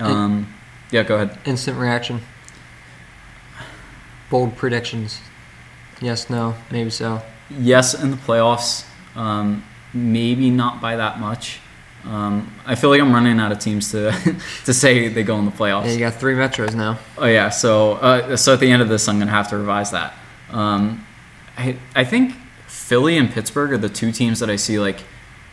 Yeah. Um, yeah, go ahead. Instant reaction. Bold predictions. Yes, no, maybe so. Yes, in the playoffs. Um, maybe not by that much. Um, I feel like I'm running out of teams to to say they go in the playoffs. Yeah, you got three Metros now. Oh yeah, so uh, so at the end of this, I'm gonna have to revise that. Um, I I think Philly and Pittsburgh are the two teams that I see like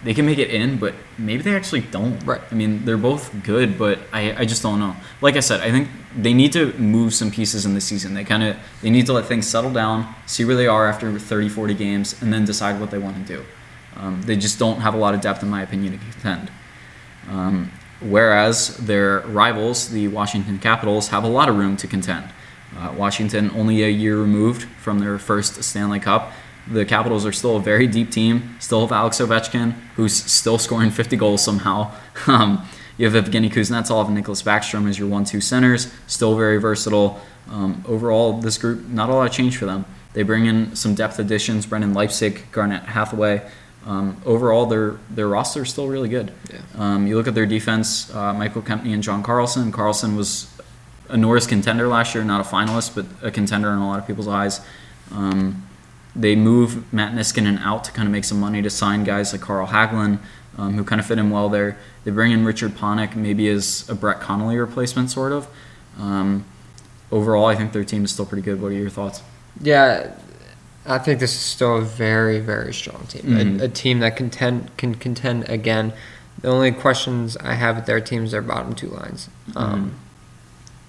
they can make it in, but maybe they actually don't. Right. I mean, they're both good, but I, I just don't know. Like I said, I think they need to move some pieces in the season. They kind of they need to let things settle down, see where they are after thirty, forty games, and then decide what they want to do. Um, they just don't have a lot of depth, in my opinion, to contend. Um, whereas their rivals, the Washington Capitals, have a lot of room to contend. Uh, Washington, only a year removed from their first Stanley Cup. The Capitals are still a very deep team, still have Alex Ovechkin, who's still scoring fifty goals somehow. Um, you have Evgeny Kuznetsov and Nicholas Backstrom as your one two centers, still very versatile. Um, overall, this group, not a lot of change for them. They bring in some depth additions, Brendan Leipzig, Garnett Hathaway. Um, overall, their their roster is still really good. Yeah. Um, you look at their defense, uh, Michael Kempney and John Carlson. Carlson was a Norris contender last year, not a finalist, but a contender in a lot of people's eyes. Um, they move Matt Niskanen out to kind of make some money to sign guys like Carl Hagelin, um, who kind of fit him well there. They bring in Richard Panik, maybe as a Brett Connolly replacement, sort of. Um, overall, I think their team is still pretty good. What are your thoughts? Yeah, I think this is still a very, very strong team. Mm-hmm. A, a team that contend, can contend again. The only questions I have with their team is their bottom two lines. Um,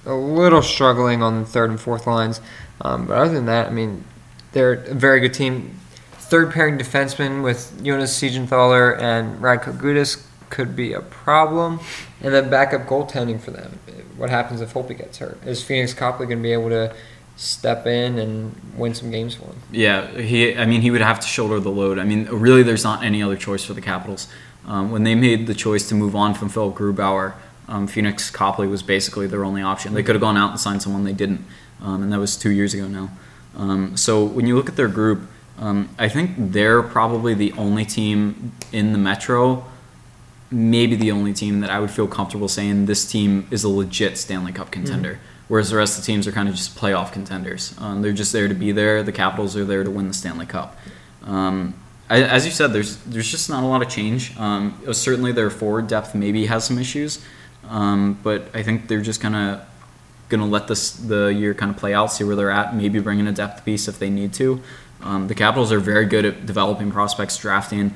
mm-hmm. A little struggling on the third and fourth lines. Um, but other than that, I mean, they're a very good team. Third-pairing defenseman with Jonas Siegenthaler and Radko Gudas could be a problem. And then backup goaltending for them. What happens if Holtby gets hurt? Is Phoenix Copley going to be able to step in and win some games for him? Yeah, he. I mean, he would have to shoulder the load. I mean, really, there's not any other choice for the Capitals. Um, when they made the choice to move on from Phil Grubauer, um, Phoenix Copley was basically their only option. They could have gone out and signed someone, they didn't, um, and that was two years ago now. Um, so when you look at their group, um, I think they're probably the only team in the Metro, maybe the only team that I would feel comfortable saying this team is a legit Stanley Cup contender. Mm-hmm. Whereas the rest of the teams are kind of just playoff contenders. Um, they're just there to be there. The Capitals are there to win the Stanley Cup. Um, I, as you said, there's there's just not a lot of change. Um, certainly their forward depth maybe has some issues, um, but I think they're just kind of going to let this the year kind of play out, see where they're at, maybe bring in a depth piece if they need to. Um, the Capitals are very good at developing prospects, drafting.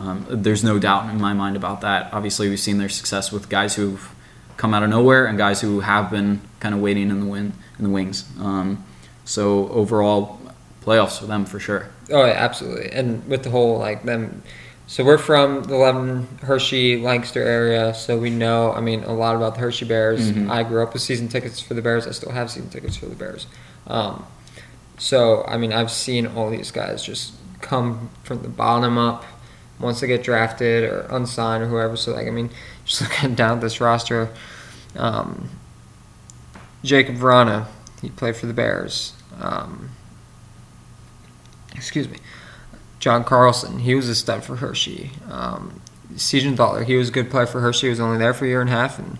Um, there's no doubt in my mind about that. Obviously, we've seen their success with guys who've come out of nowhere and guys who have been kind of waiting in the wind in the wings. Um, so overall, playoffs for them for sure. Oh, yeah, absolutely. And with the whole like them, so we're from the Lebanon, Hershey, Lancaster area, so we know. I mean, a lot about the Hershey Bears. Mm-hmm. I grew up with season tickets for the Bears. I still have season tickets for the Bears. Um, so I mean, I've seen all these guys just come from the bottom up once they get drafted or unsigned or whoever. So like, I mean, just looking down this roster, um, Jacob Verana, he played for the Bears. Um, excuse me. John Carlson, he was a stud for Hershey. Um, Siegenthaler, he was a good player for Hershey. He was only there for a year and a half. And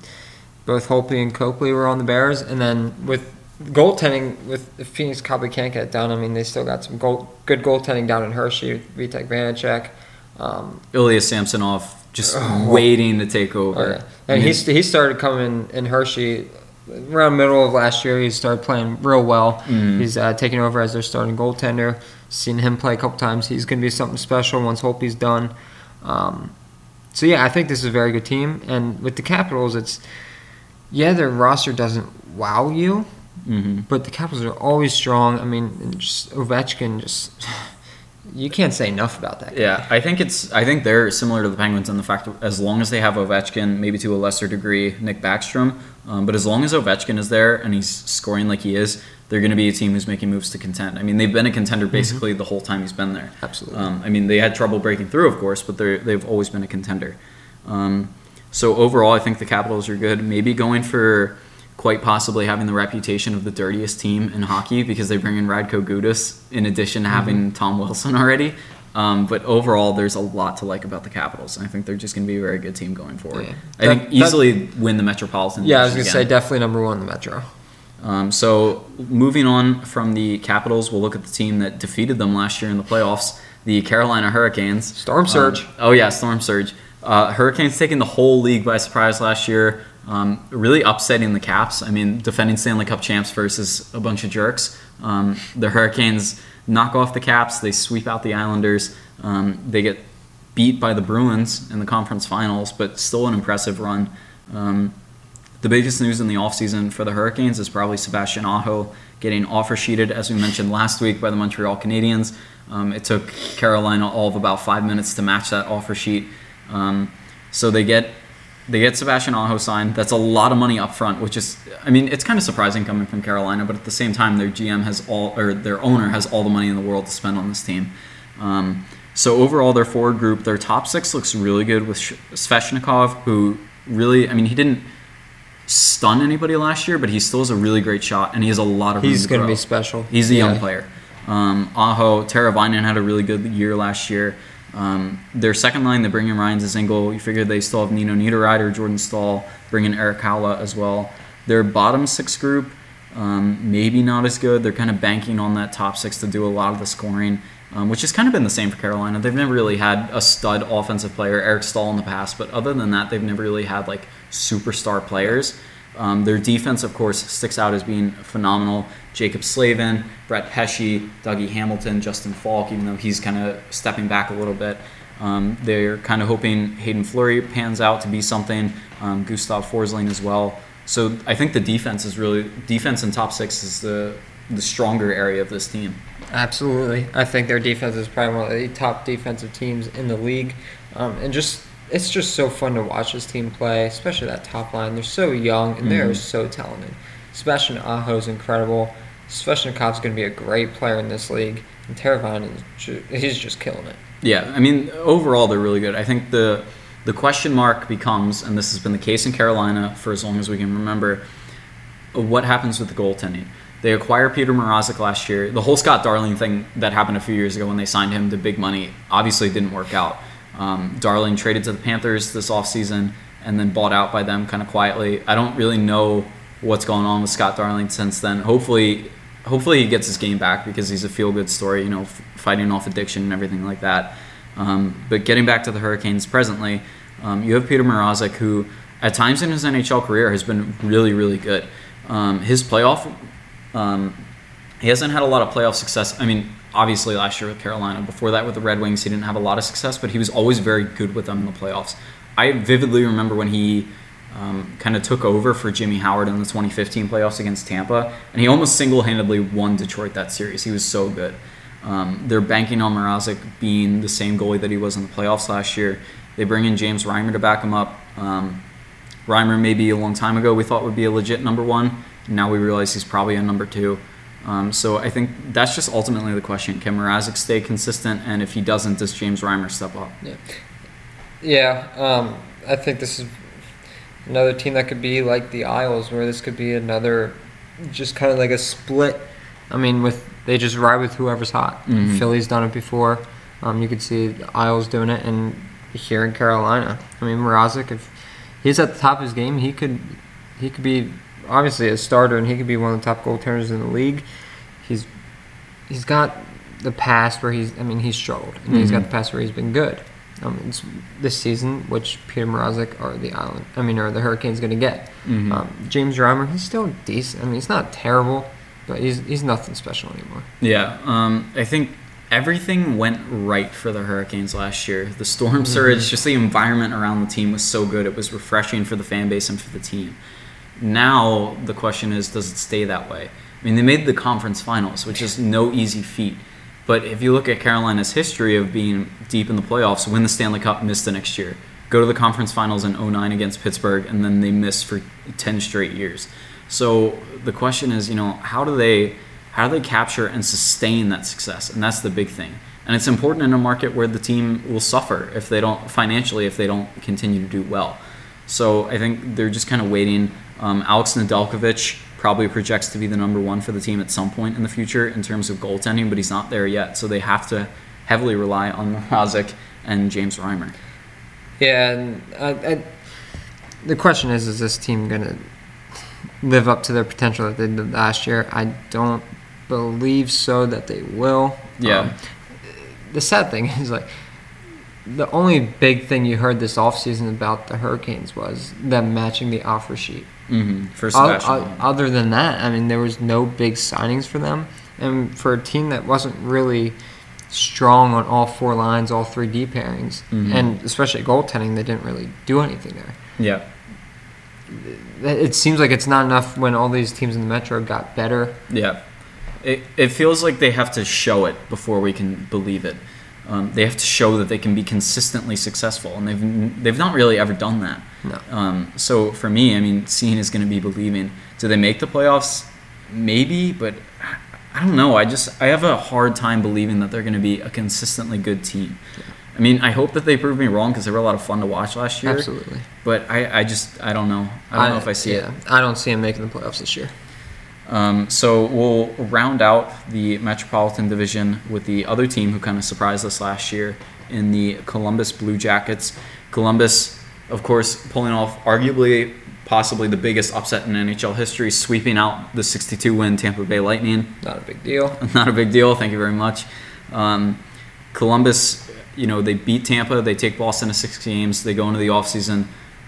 both Holtby and Copley were on the Bears. And then with goaltending, with the Phoenix Copley can't get it done. I mean, they still got some goal, good goaltending down in Hershey with Vitek Vanacek. Um, Ilya Samsonov just oh, waiting to take over. Okay. And he he started coming in Hershey around the middle of last year. He started playing real well. Mm. He's uh, taking over as their starting goaltender. Seen him play a couple times. He's going to be something special once Holtby's done. Um, so, yeah, I think this is a very good team. And with the Capitals, it's, yeah, their roster doesn't wow you, mm-hmm. but the Capitals are always strong. I mean, just Ovechkin just... You can't say enough about that guy. Yeah, I think it's. I think they're similar to the Penguins in the fact that as long as they have Ovechkin, maybe to a lesser degree, Nick Backstrom, um, but as long as Ovechkin is there and he's scoring like he is, they're going to be a team who's making moves to contend. I mean, they've been a contender basically mm-hmm. the whole time he's been there. Absolutely. Um, I mean, they had trouble breaking through, of course, but they've always been a contender. Um, so overall, I think the Capitals are good. Maybe going for quite possibly having the reputation of the dirtiest team in hockey because they bring in Radko Gudas in addition to having mm-hmm. Tom Wilson already. Um, but overall, there's a lot to like about the Capitals, and I think they're just going to be a very good team going forward. Yeah. I that, think easily that, win the Metropolitan. Yeah, I was going to say definitely number one in the Metro. Um, so moving on from the Capitals, we'll look at the team that defeated them last year in the playoffs, the Carolina Hurricanes. Storm Surge. Um, oh, yeah, Storm Surge. Uh, Hurricanes taking the whole league by surprise last year. Um, really upsetting the Caps. I mean, defending Stanley Cup champs versus a bunch of jerks. Um, the Hurricanes knock off the Caps. They sweep out the Islanders. Um, they get beat by the Bruins in the conference finals, but still an impressive run. Um, the biggest news in the offseason for the Hurricanes is probably Sebastian Aho getting offer sheeted, as we mentioned last week, by the Montreal Canadiens. Um, it took Carolina all of about five minutes to match that offer sheet. Um, so they get... They get Sebastian Aho signed. That's a lot of money up front, which is, I mean, it's kind of surprising coming from Carolina, but at the same time, their G M has all, or their owner has all the money in the world to spend on this team. Um, so overall, their forward group, their top six looks really good with Svechnikov, who really, I mean, he didn't stun anybody last year, but he still has a really great shot, and he has a lot of room to grow. He's going to be special. He's a yeah. young player. Um, Aho, Teravainen had a really good year last year. Um, their second line, they bring in Ryan Dzingel. You figure they still have Nino Niederreiter, Jordan Staal, bring in Erik Haula as well. Their bottom six group, um, maybe not as good. They're kind of banking on that top six to do a lot of the scoring, um, which has kind of been the same for Carolina. They've never really had a stud offensive player, Erik Staal in the past, but other than that, they've never really had like superstar players. Um, their defense, of course, sticks out as being phenomenal. Jacob Slavin, Brett Pesci, Dougie Hamilton, Justin Falk, even though he's kind of stepping back a little bit. Um, they're kind of hoping Hayden Fleury pans out to be something. Um, Gustav Forsling as well. So I think the defense is really defense in top six is the the stronger area of this team. Absolutely, I think their defense is probably one of the top defensive teams in the league, um, and just. It's just so fun to watch this team play, especially that top line. They're so young, and they're mm-hmm. so talented. Sebastian Aho is incredible. Svechnikov's going to be a great player in this league. And Teravainen, he's just killing it. Yeah, I mean, overall, they're really good. I think the the question mark becomes, and this has been the case in Carolina for as long as we can remember, what happens with the goaltending? They acquire Peter Mrazek last year. The whole Scott Darling thing that happened a few years ago when they signed him to big money obviously didn't work out. Um, Darling traded to the Panthers this offseason and then bought out by them kind of quietly. I don't really know what's going on with Scott Darling since then. Hopefully hopefully he gets his game back because he's a feel-good story, you know, f- fighting off addiction and everything like that. Um, but getting back to the Hurricanes presently, um, you have Peter Mrazek, who at times in his N H L career has been really, really good. Um, his playoff, um, he hasn't had a lot of playoff success. I mean, obviously last year with Carolina. Before that with the Red Wings, he didn't have a lot of success, but he was always very good with them in the playoffs. I vividly remember when he um, kind of took over for Jimmy Howard in the twenty fifteen playoffs against Tampa, and he almost single-handedly won Detroit that series. He was so good. Um, they're banking on Mrazek being the same goalie that he was in the playoffs last year. They bring in James Reimer to back him up. Um, Reimer, maybe a long time ago, we thought would be a legit number one. Now we realize he's probably a number two. Um, so I think that's just ultimately the question. Can Mrazek stay consistent? And if he doesn't, does James Reimer step up? Yeah, yeah. Um, I think this is another team that could be like the Isles, where this could be another just kind of like a split. I mean, with they just ride with whoever's hot. Mm-hmm. Philly's done it before. Um, you could see the Isles doing it, and here in Carolina. I mean, Mrazek, if he's at the top of his game, he could he could be... obviously a starter, and he could be one of the top goaltenders in the league. He's he's got the past where he's I mean he's struggled, and mm-hmm. he's got the past where he's been good. Um, it's this season, which Peter Mrazek or the Island, I mean, or the Hurricanes going to get. Mm-hmm. Um, James Reimer, he's still decent. I mean, he's not terrible, but he's he's nothing special anymore. Yeah, um, I think everything went right for the Hurricanes last year. The storm surge, mm-hmm. just the environment around the team was so good. It was refreshing for the fan base and for the team. Now the question is, does it stay that way? I mean, they made the conference finals, which is no easy feat. But if you look at Carolina's history of being deep in the playoffs, win the Stanley Cup, miss the next year, go to the conference finals in oh nine against Pittsburgh, and then they miss for ten straight years. So the question is, you know, how do they how do they capture and sustain that success? And that's the big thing. And it's important in a market where the team will suffer if they don't financially if they don't continue to do well. So I think they're just kind of waiting. Um, Alex Nedeljkovic probably projects to be the number one for the team at some point in the future in terms of goaltending, but he's not there yet. So they have to heavily rely on Mrazek and James Reimer. Yeah, and I, I, the question is, is this team going to live up to their potential that they did last year? I don't believe so that they will. Yeah. Um, the sad thing is, like, the only big thing you heard this offseason about the Hurricanes was them matching the offer sheet. Mm-hmm. For Sebastian. Other than that, I mean, there was no big signings for them. And for a team that wasn't really strong on all four lines, all three D pairings, mm-hmm. and especially goaltending, they didn't really do anything there. Yeah. It seems like it's not enough when all these teams in the Metro got better. Yeah. It, it feels like they have to show it before we can believe it. Um, they have to show that they can be consistently successful, and they've they've not really ever done that. No. Um, so for me, I mean, seeing is going to be believing. Do they make the playoffs? Maybe, but I don't know. I just I have a hard time believing that they're going to be a consistently good team. Yeah. I mean, I hope that they prove me wrong because they were a lot of fun to watch last year. Absolutely. But I, I just I don't know. I don't I, know if I see yeah, it. I don't see them making the playoffs this year. Um, so we'll round out the Metropolitan Division with the other team who kind of surprised us last year in the Columbus Blue Jackets. Columbus, of course, pulling off arguably possibly the biggest upset in N H L history, sweeping out the sixty-two win Tampa Bay Lightning. Not a big deal. Not a big deal. Thank you very much. Um, Columbus, you know, they beat Tampa. They take Boston to six games. They go into the offseason.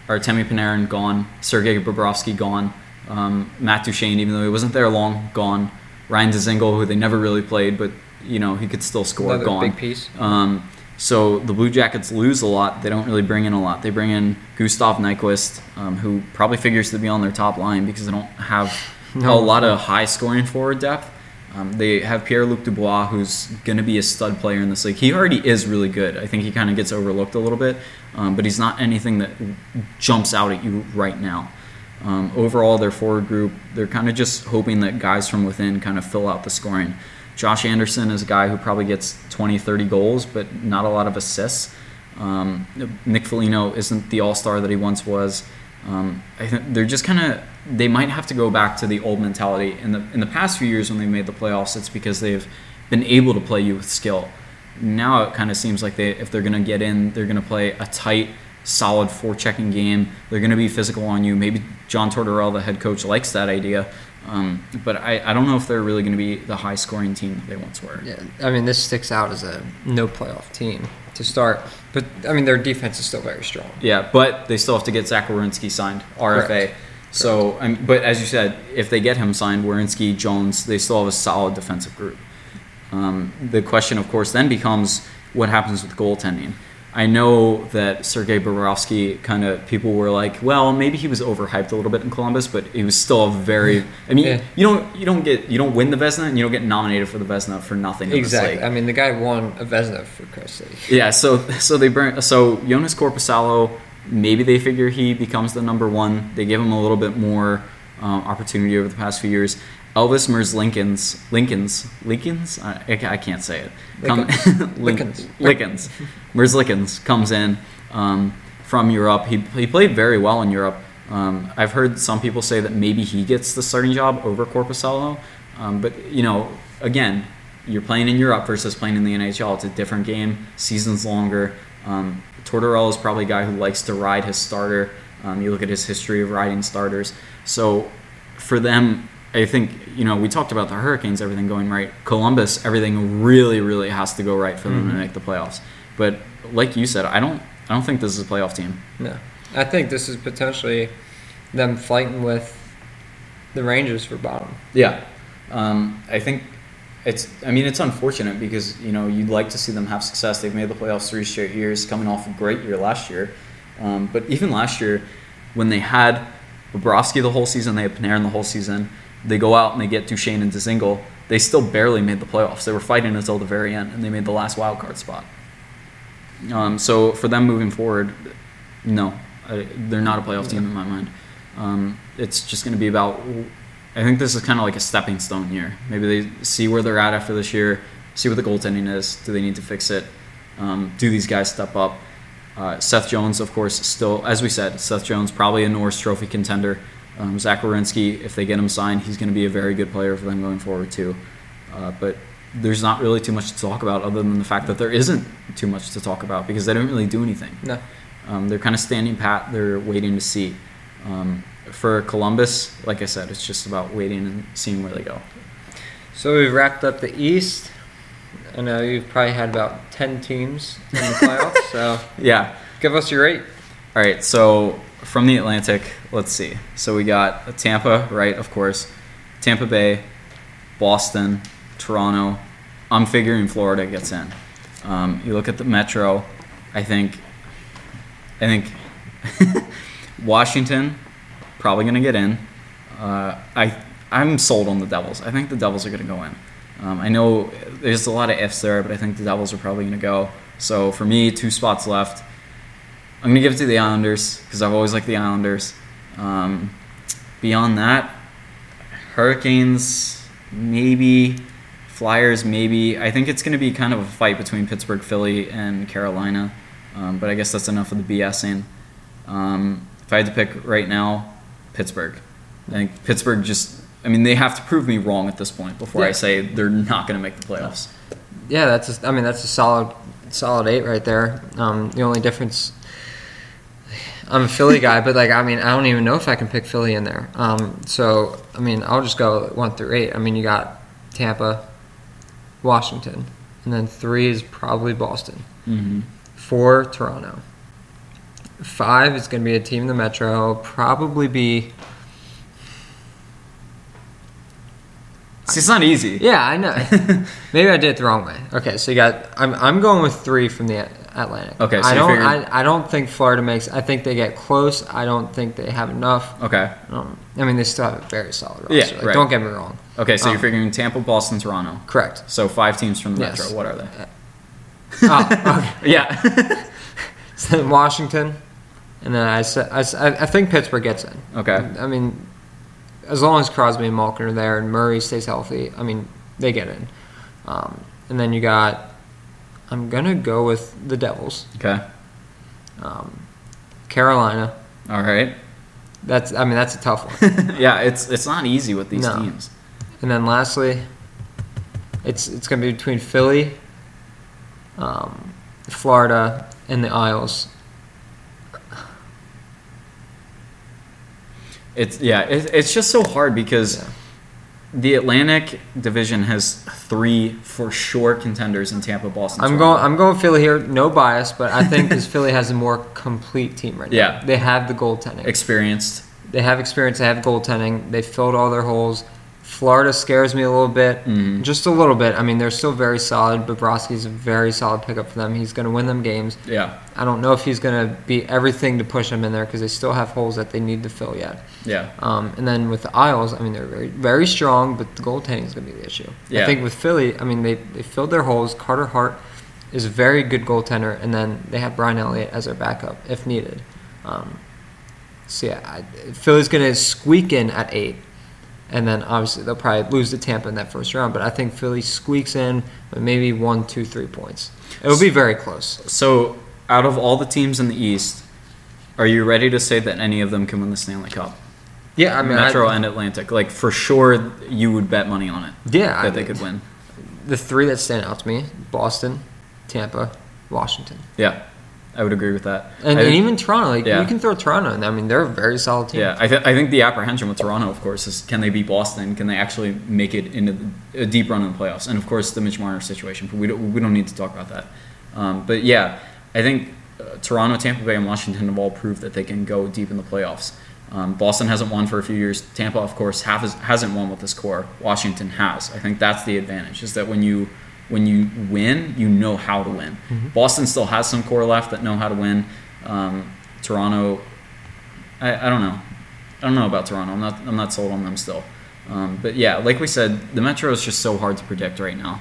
Artemi Panarin gone. Sergei Bobrovsky gone. Um, Matt Duchene, even though he wasn't there long, gone. Ryan Dzingel, who they never really played, but, you know, he could still score, another gone. Big piece. Um, so the Blue Jackets lose a lot. They don't really bring in a lot. They bring in Gustav Nyquist, um, who probably figures to be on their top line because they don't have no. a lot of high-scoring forward depth. Um, they have Pierre-Luc Dubois, who's going to be a stud player in this league. He already is really good. I think he kind of gets overlooked a little bit, um, but he's not anything that jumps out at you right now. Um, overall, their forward group, they're kind of just hoping that guys from within kind of fill out the scoring. Josh Anderson is a guy who probably gets twenty, thirty goals, but not a lot of assists. Um, Nick Foligno isn't the all-star that he once was. Um, I think they're just kind of, they might have to go back to the old mentality. In the in the past few years when they made the playoffs, it's because they've been able to play you with skill. Now it kind of seems like they, if they're going to get in, they're going to play a tight, solid forechecking game. They're going to be physical on you. Maybe John Tortorella, the head coach, likes that idea. Um, but I, I don't know if they're really going to be the high-scoring team that they once were. Yeah, I mean, this sticks out as a no-playoff team to start. But, I mean, their defense is still very strong. Yeah, but they still have to get Zach Werenski signed, R F A. Correct. So, I mean, but as you said, if they get him signed, Werenski, Jones, they still have a solid defensive group. Um, the question, of course, then becomes what happens with goaltending. I know that Sergei Bobrovsky, kind of people were like, well, maybe he was overhyped a little bit in Columbus, but he was still a very. I mean, yeah. you don't you don't get you don't win the Vezina, and you don't get nominated for the Vezina for nothing. Exactly. This, like, I mean, the guy won a Vezina for Christ's sake. Yeah. So so they bring so Joonas Korpisalo. Maybe they figure he becomes the number one. They give him a little bit more um, opportunity over the past few years. Elvis Merz Lincoln's, Lincoln's, Lincoln's, I, I can't say it. Lincoln's. Lincoln's. Merz Lincoln's comes in um, from Europe. He he played very well in Europe. Um, I've heard some people say that maybe he gets the starting job over Korpisalo. Um, but, you know, again, you're playing in Europe versus playing in the N H L. It's a different game. Season's longer. Um, Tortorella is probably a guy who likes to ride his starter. Um, you look at his history of riding starters. So for them, I think, you know, we talked about the Hurricanes, everything going right. Columbus, everything really, really has to go right for them mm-hmm. to make the playoffs. But like you said, I don't I don't think this is a playoff team. No. I think this is potentially them fighting with the Rangers for bottom. Yeah. Um, I think it's, I mean, it's unfortunate because, you know, you'd like to see them have success. They've made the playoffs three straight years, coming off a great year last year. Um, but even last year, when they had Bobrovsky the whole season, they had Panarin the whole season, they go out and they get Duchene and Dzingel. They still barely made the playoffs. They were fighting until the very end, and they made the last wild card spot. Um, so for them moving forward, no, I, they're not a playoff team in my mind. Um, it's just going to be about. I think this is kind of like a stepping stone year. Maybe they see where they're at after this year, see what the goaltending is. Do they need to fix it? Um, do these guys step up? Uh, Seth Jones, of course, still as we said, Seth Jones probably a Norris Trophy contender. Um, Zach Werenski, if they get him signed, he's going to be a very good player for them going forward too. Uh, but there's not really too much to talk about other than the fact that there isn't too much to talk about because they didn't really do anything. No, um, they're kind of standing pat. They're waiting to see. Um, for Columbus, like I said, it's just about waiting and seeing where they go. So we've wrapped up the East. I know you've probably had about ten teams in the playoffs. So yeah, give us your rate. All right, so. From the Atlantic, let's see. So we got Tampa, right, of course. Tampa Bay, Boston, Toronto. I'm figuring Florida gets in. Um, you look at the Metro, I think I think Washington probably going to get in. Uh, I, I'm sold on the Devils. I think the Devils are going to go in. Um, I know there's a lot of ifs there, but I think the Devils are probably going to go. So for me, two spots left. I'm going to give it to the Islanders because I've always liked the Islanders. Um, beyond that, Hurricanes, maybe. Flyers, maybe. I think it's going to be kind of a fight between Pittsburgh, Philly, and Carolina. Um, but I guess that's enough of the BSing. Um, if I had to pick right now, Pittsburgh. I think Pittsburgh just I mean, they have to prove me wrong at this point before yeah. I say they're not going to make the playoffs. Yeah, that's. A, I mean, that's a solid, solid eight right there. Um, the only difference. I'm a Philly guy, but like, I mean, I don't even know if I can pick Philly in there. Um, so I mean, I'll just go one through eight. I mean, you got Tampa, Washington, and then three is probably Boston. Mm-hmm. Four, Toronto. Five is going to be a team in the Metro. Probably be. See, it's not easy. Yeah, I know. Maybe I did it the wrong way. Okay, so you got. I'm I'm going with three from the Atlantic. Okay, so I don't. You figured... I I don't think Florida makes. I think they get close. I don't think they have enough. Okay. Um, I mean, they still have a very solid roster. Yeah, like, right. Don't get me wrong. Okay, so um, you're figuring Tampa, Boston, Toronto. Correct. So five teams from the yes. Metro. What are they? Oh, okay. Yeah. So then Washington, and then I said I, I think Pittsburgh gets in. Okay. I mean. As long as Crosby and Malkin are there and Murray stays healthy, I mean, they get in. Um, and then you got, I'm going to go with the Devils. Okay. Um, Carolina. All right. That's, I mean, that's a tough one. Yeah, it's it's not easy with these no. teams. And then lastly, it's it's going to be between Philly, um, Florida, and the Isles. It's yeah. It, it's just so hard because yeah. the Atlantic Division has three for sure contenders in Tampa, Boston. I'm Toronto. going. I'm going Philly here. No bias, but I think because Philly has a more complete team right yeah. now. They have the goaltending. Experienced. They have experience. They have goaltending. They filled all their holes. Florida scares me a little bit, mm. just a little bit. I mean, they're still very solid. Bobrovsky's a very solid pickup for them. He's going to win them games. Yeah. I don't know if he's going to be everything to push them in there because they still have holes that they need to fill yet. Yeah. Um, and then with the Isles, I mean, they're very, very strong, but the goaltending is going to be the issue. Yeah. I think with Philly, I mean, they, they filled their holes. Carter Hart is a very good goaltender, and then they have Brian Elliott as their backup if needed. Um, so, yeah, I, Philly's going to squeak in at eight. And then, obviously, they'll probably lose to Tampa in that first round. But I think Philly squeaks in with maybe one, two, three points. It'll be very close. So, out of all the teams in the East, are you ready to say that any of them can win the Stanley Cup? Yeah, I mean... Metro I, and Atlantic. Like, for sure, you would bet money on it. Yeah. That I they mean, could win. The three that stand out to me, Boston, Tampa, Washington. Yeah. I would agree with that. And, I, and even Toronto. Like, yeah. You can throw Toronto in. I mean, they're a very solid team. Yeah, I, th- I think the apprehension with Toronto, of course, is can they beat Boston? Can they actually make it into the, a deep run in the playoffs? And, of course, the Mitch Marner situation. But we don't, we don't need to talk about that. Um, but, yeah, I think uh, Toronto, Tampa Bay, and Washington have all proved that they can go deep in the playoffs. Um, Boston hasn't won for a few years. Tampa, of course, half is, hasn't won with this core. Washington has. I think that's the advantage, is that when you... When you win, you know how to win. Mm-hmm. Boston still has some core left that know how to win. Um, Toronto, I, I don't know. I don't know about Toronto. I'm not I'm not sold on them still. Um, but yeah, like we said, the Metro is just so hard to predict right now.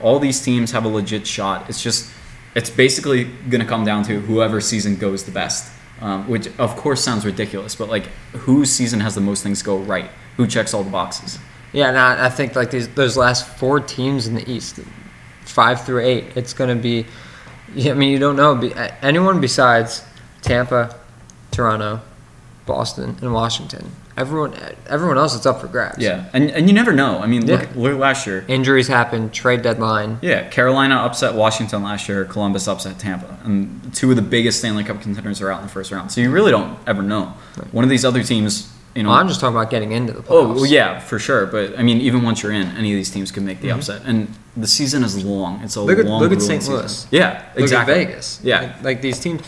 All these teams have a legit shot. It's just, it's basically going to come down to whoever's season goes the best, um, which of course sounds ridiculous, but like whose season has the most things go right? Who checks all the boxes? Yeah, and I, I think like these those last four teams in the East, five through eight, it's going to be, I mean, you don't know. Anyone besides Tampa, Toronto, Boston, and Washington. Everyone everyone else is up for grabs. Yeah, and and you never know. I mean, look, yeah. look last year. Injuries happen, trade deadline. Yeah, Carolina upset Washington last year, Columbus upset Tampa. And two of the biggest Stanley Cup contenders are out in the first round. So you really don't ever know. Right. One of these other teams... You know, well, I'm just talking about getting into the playoffs. Oh, well, yeah, for sure. But, I mean, even once you're in, any of these teams can make the mm-hmm. upset. And the season is long. It's a look at, long Look at Saint Season. Louis. Yeah, look exactly. Look at Vegas. Yeah. Like, like these teams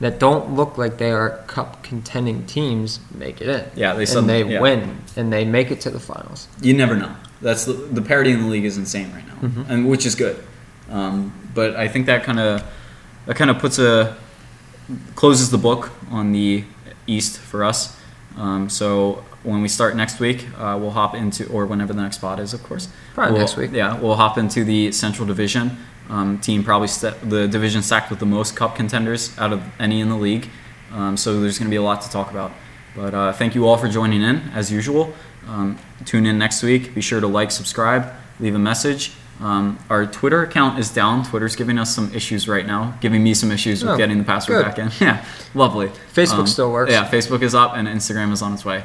that don't look like they are cup-contending teams make it in. Yeah, they suddenly, And they yeah. win, and they make it to the finals. You never know. That's the, the parity in the league is insane right now, mm-hmm. and which is good. Um, but I think that kind of that kind of puts a closes the book on the East for us. Um, so when we start next week, uh, we'll hop into, or whenever the next spot is, of course. Probably we'll, next week. Yeah, we'll hop into the Central Division. Um, team probably st- the division stacked with the most cup contenders out of any in the league. Um, so there's going to be a lot to talk about. But uh, thank you all for joining in, as usual. Um, tune in next week. Be sure to like, subscribe, leave a message. Um, our Twitter account is down. Twitter's giving us some issues right now, giving me some issues with oh, getting the password good. back in. Yeah, lovely. Facebook um, still works. Yeah, Facebook is up and Instagram is on its way,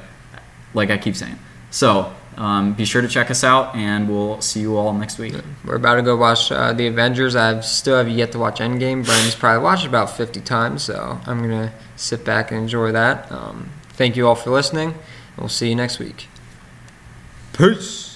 like I keep saying. So Um, be sure to check us out, and we'll see you all next week. We're about to go watch uh, The Avengers. I still have yet to watch Endgame. Brandon's probably watched it about fifty times, so I'm going to sit back and enjoy that. Um, thank you all for listening, and we'll see you next week. Peace!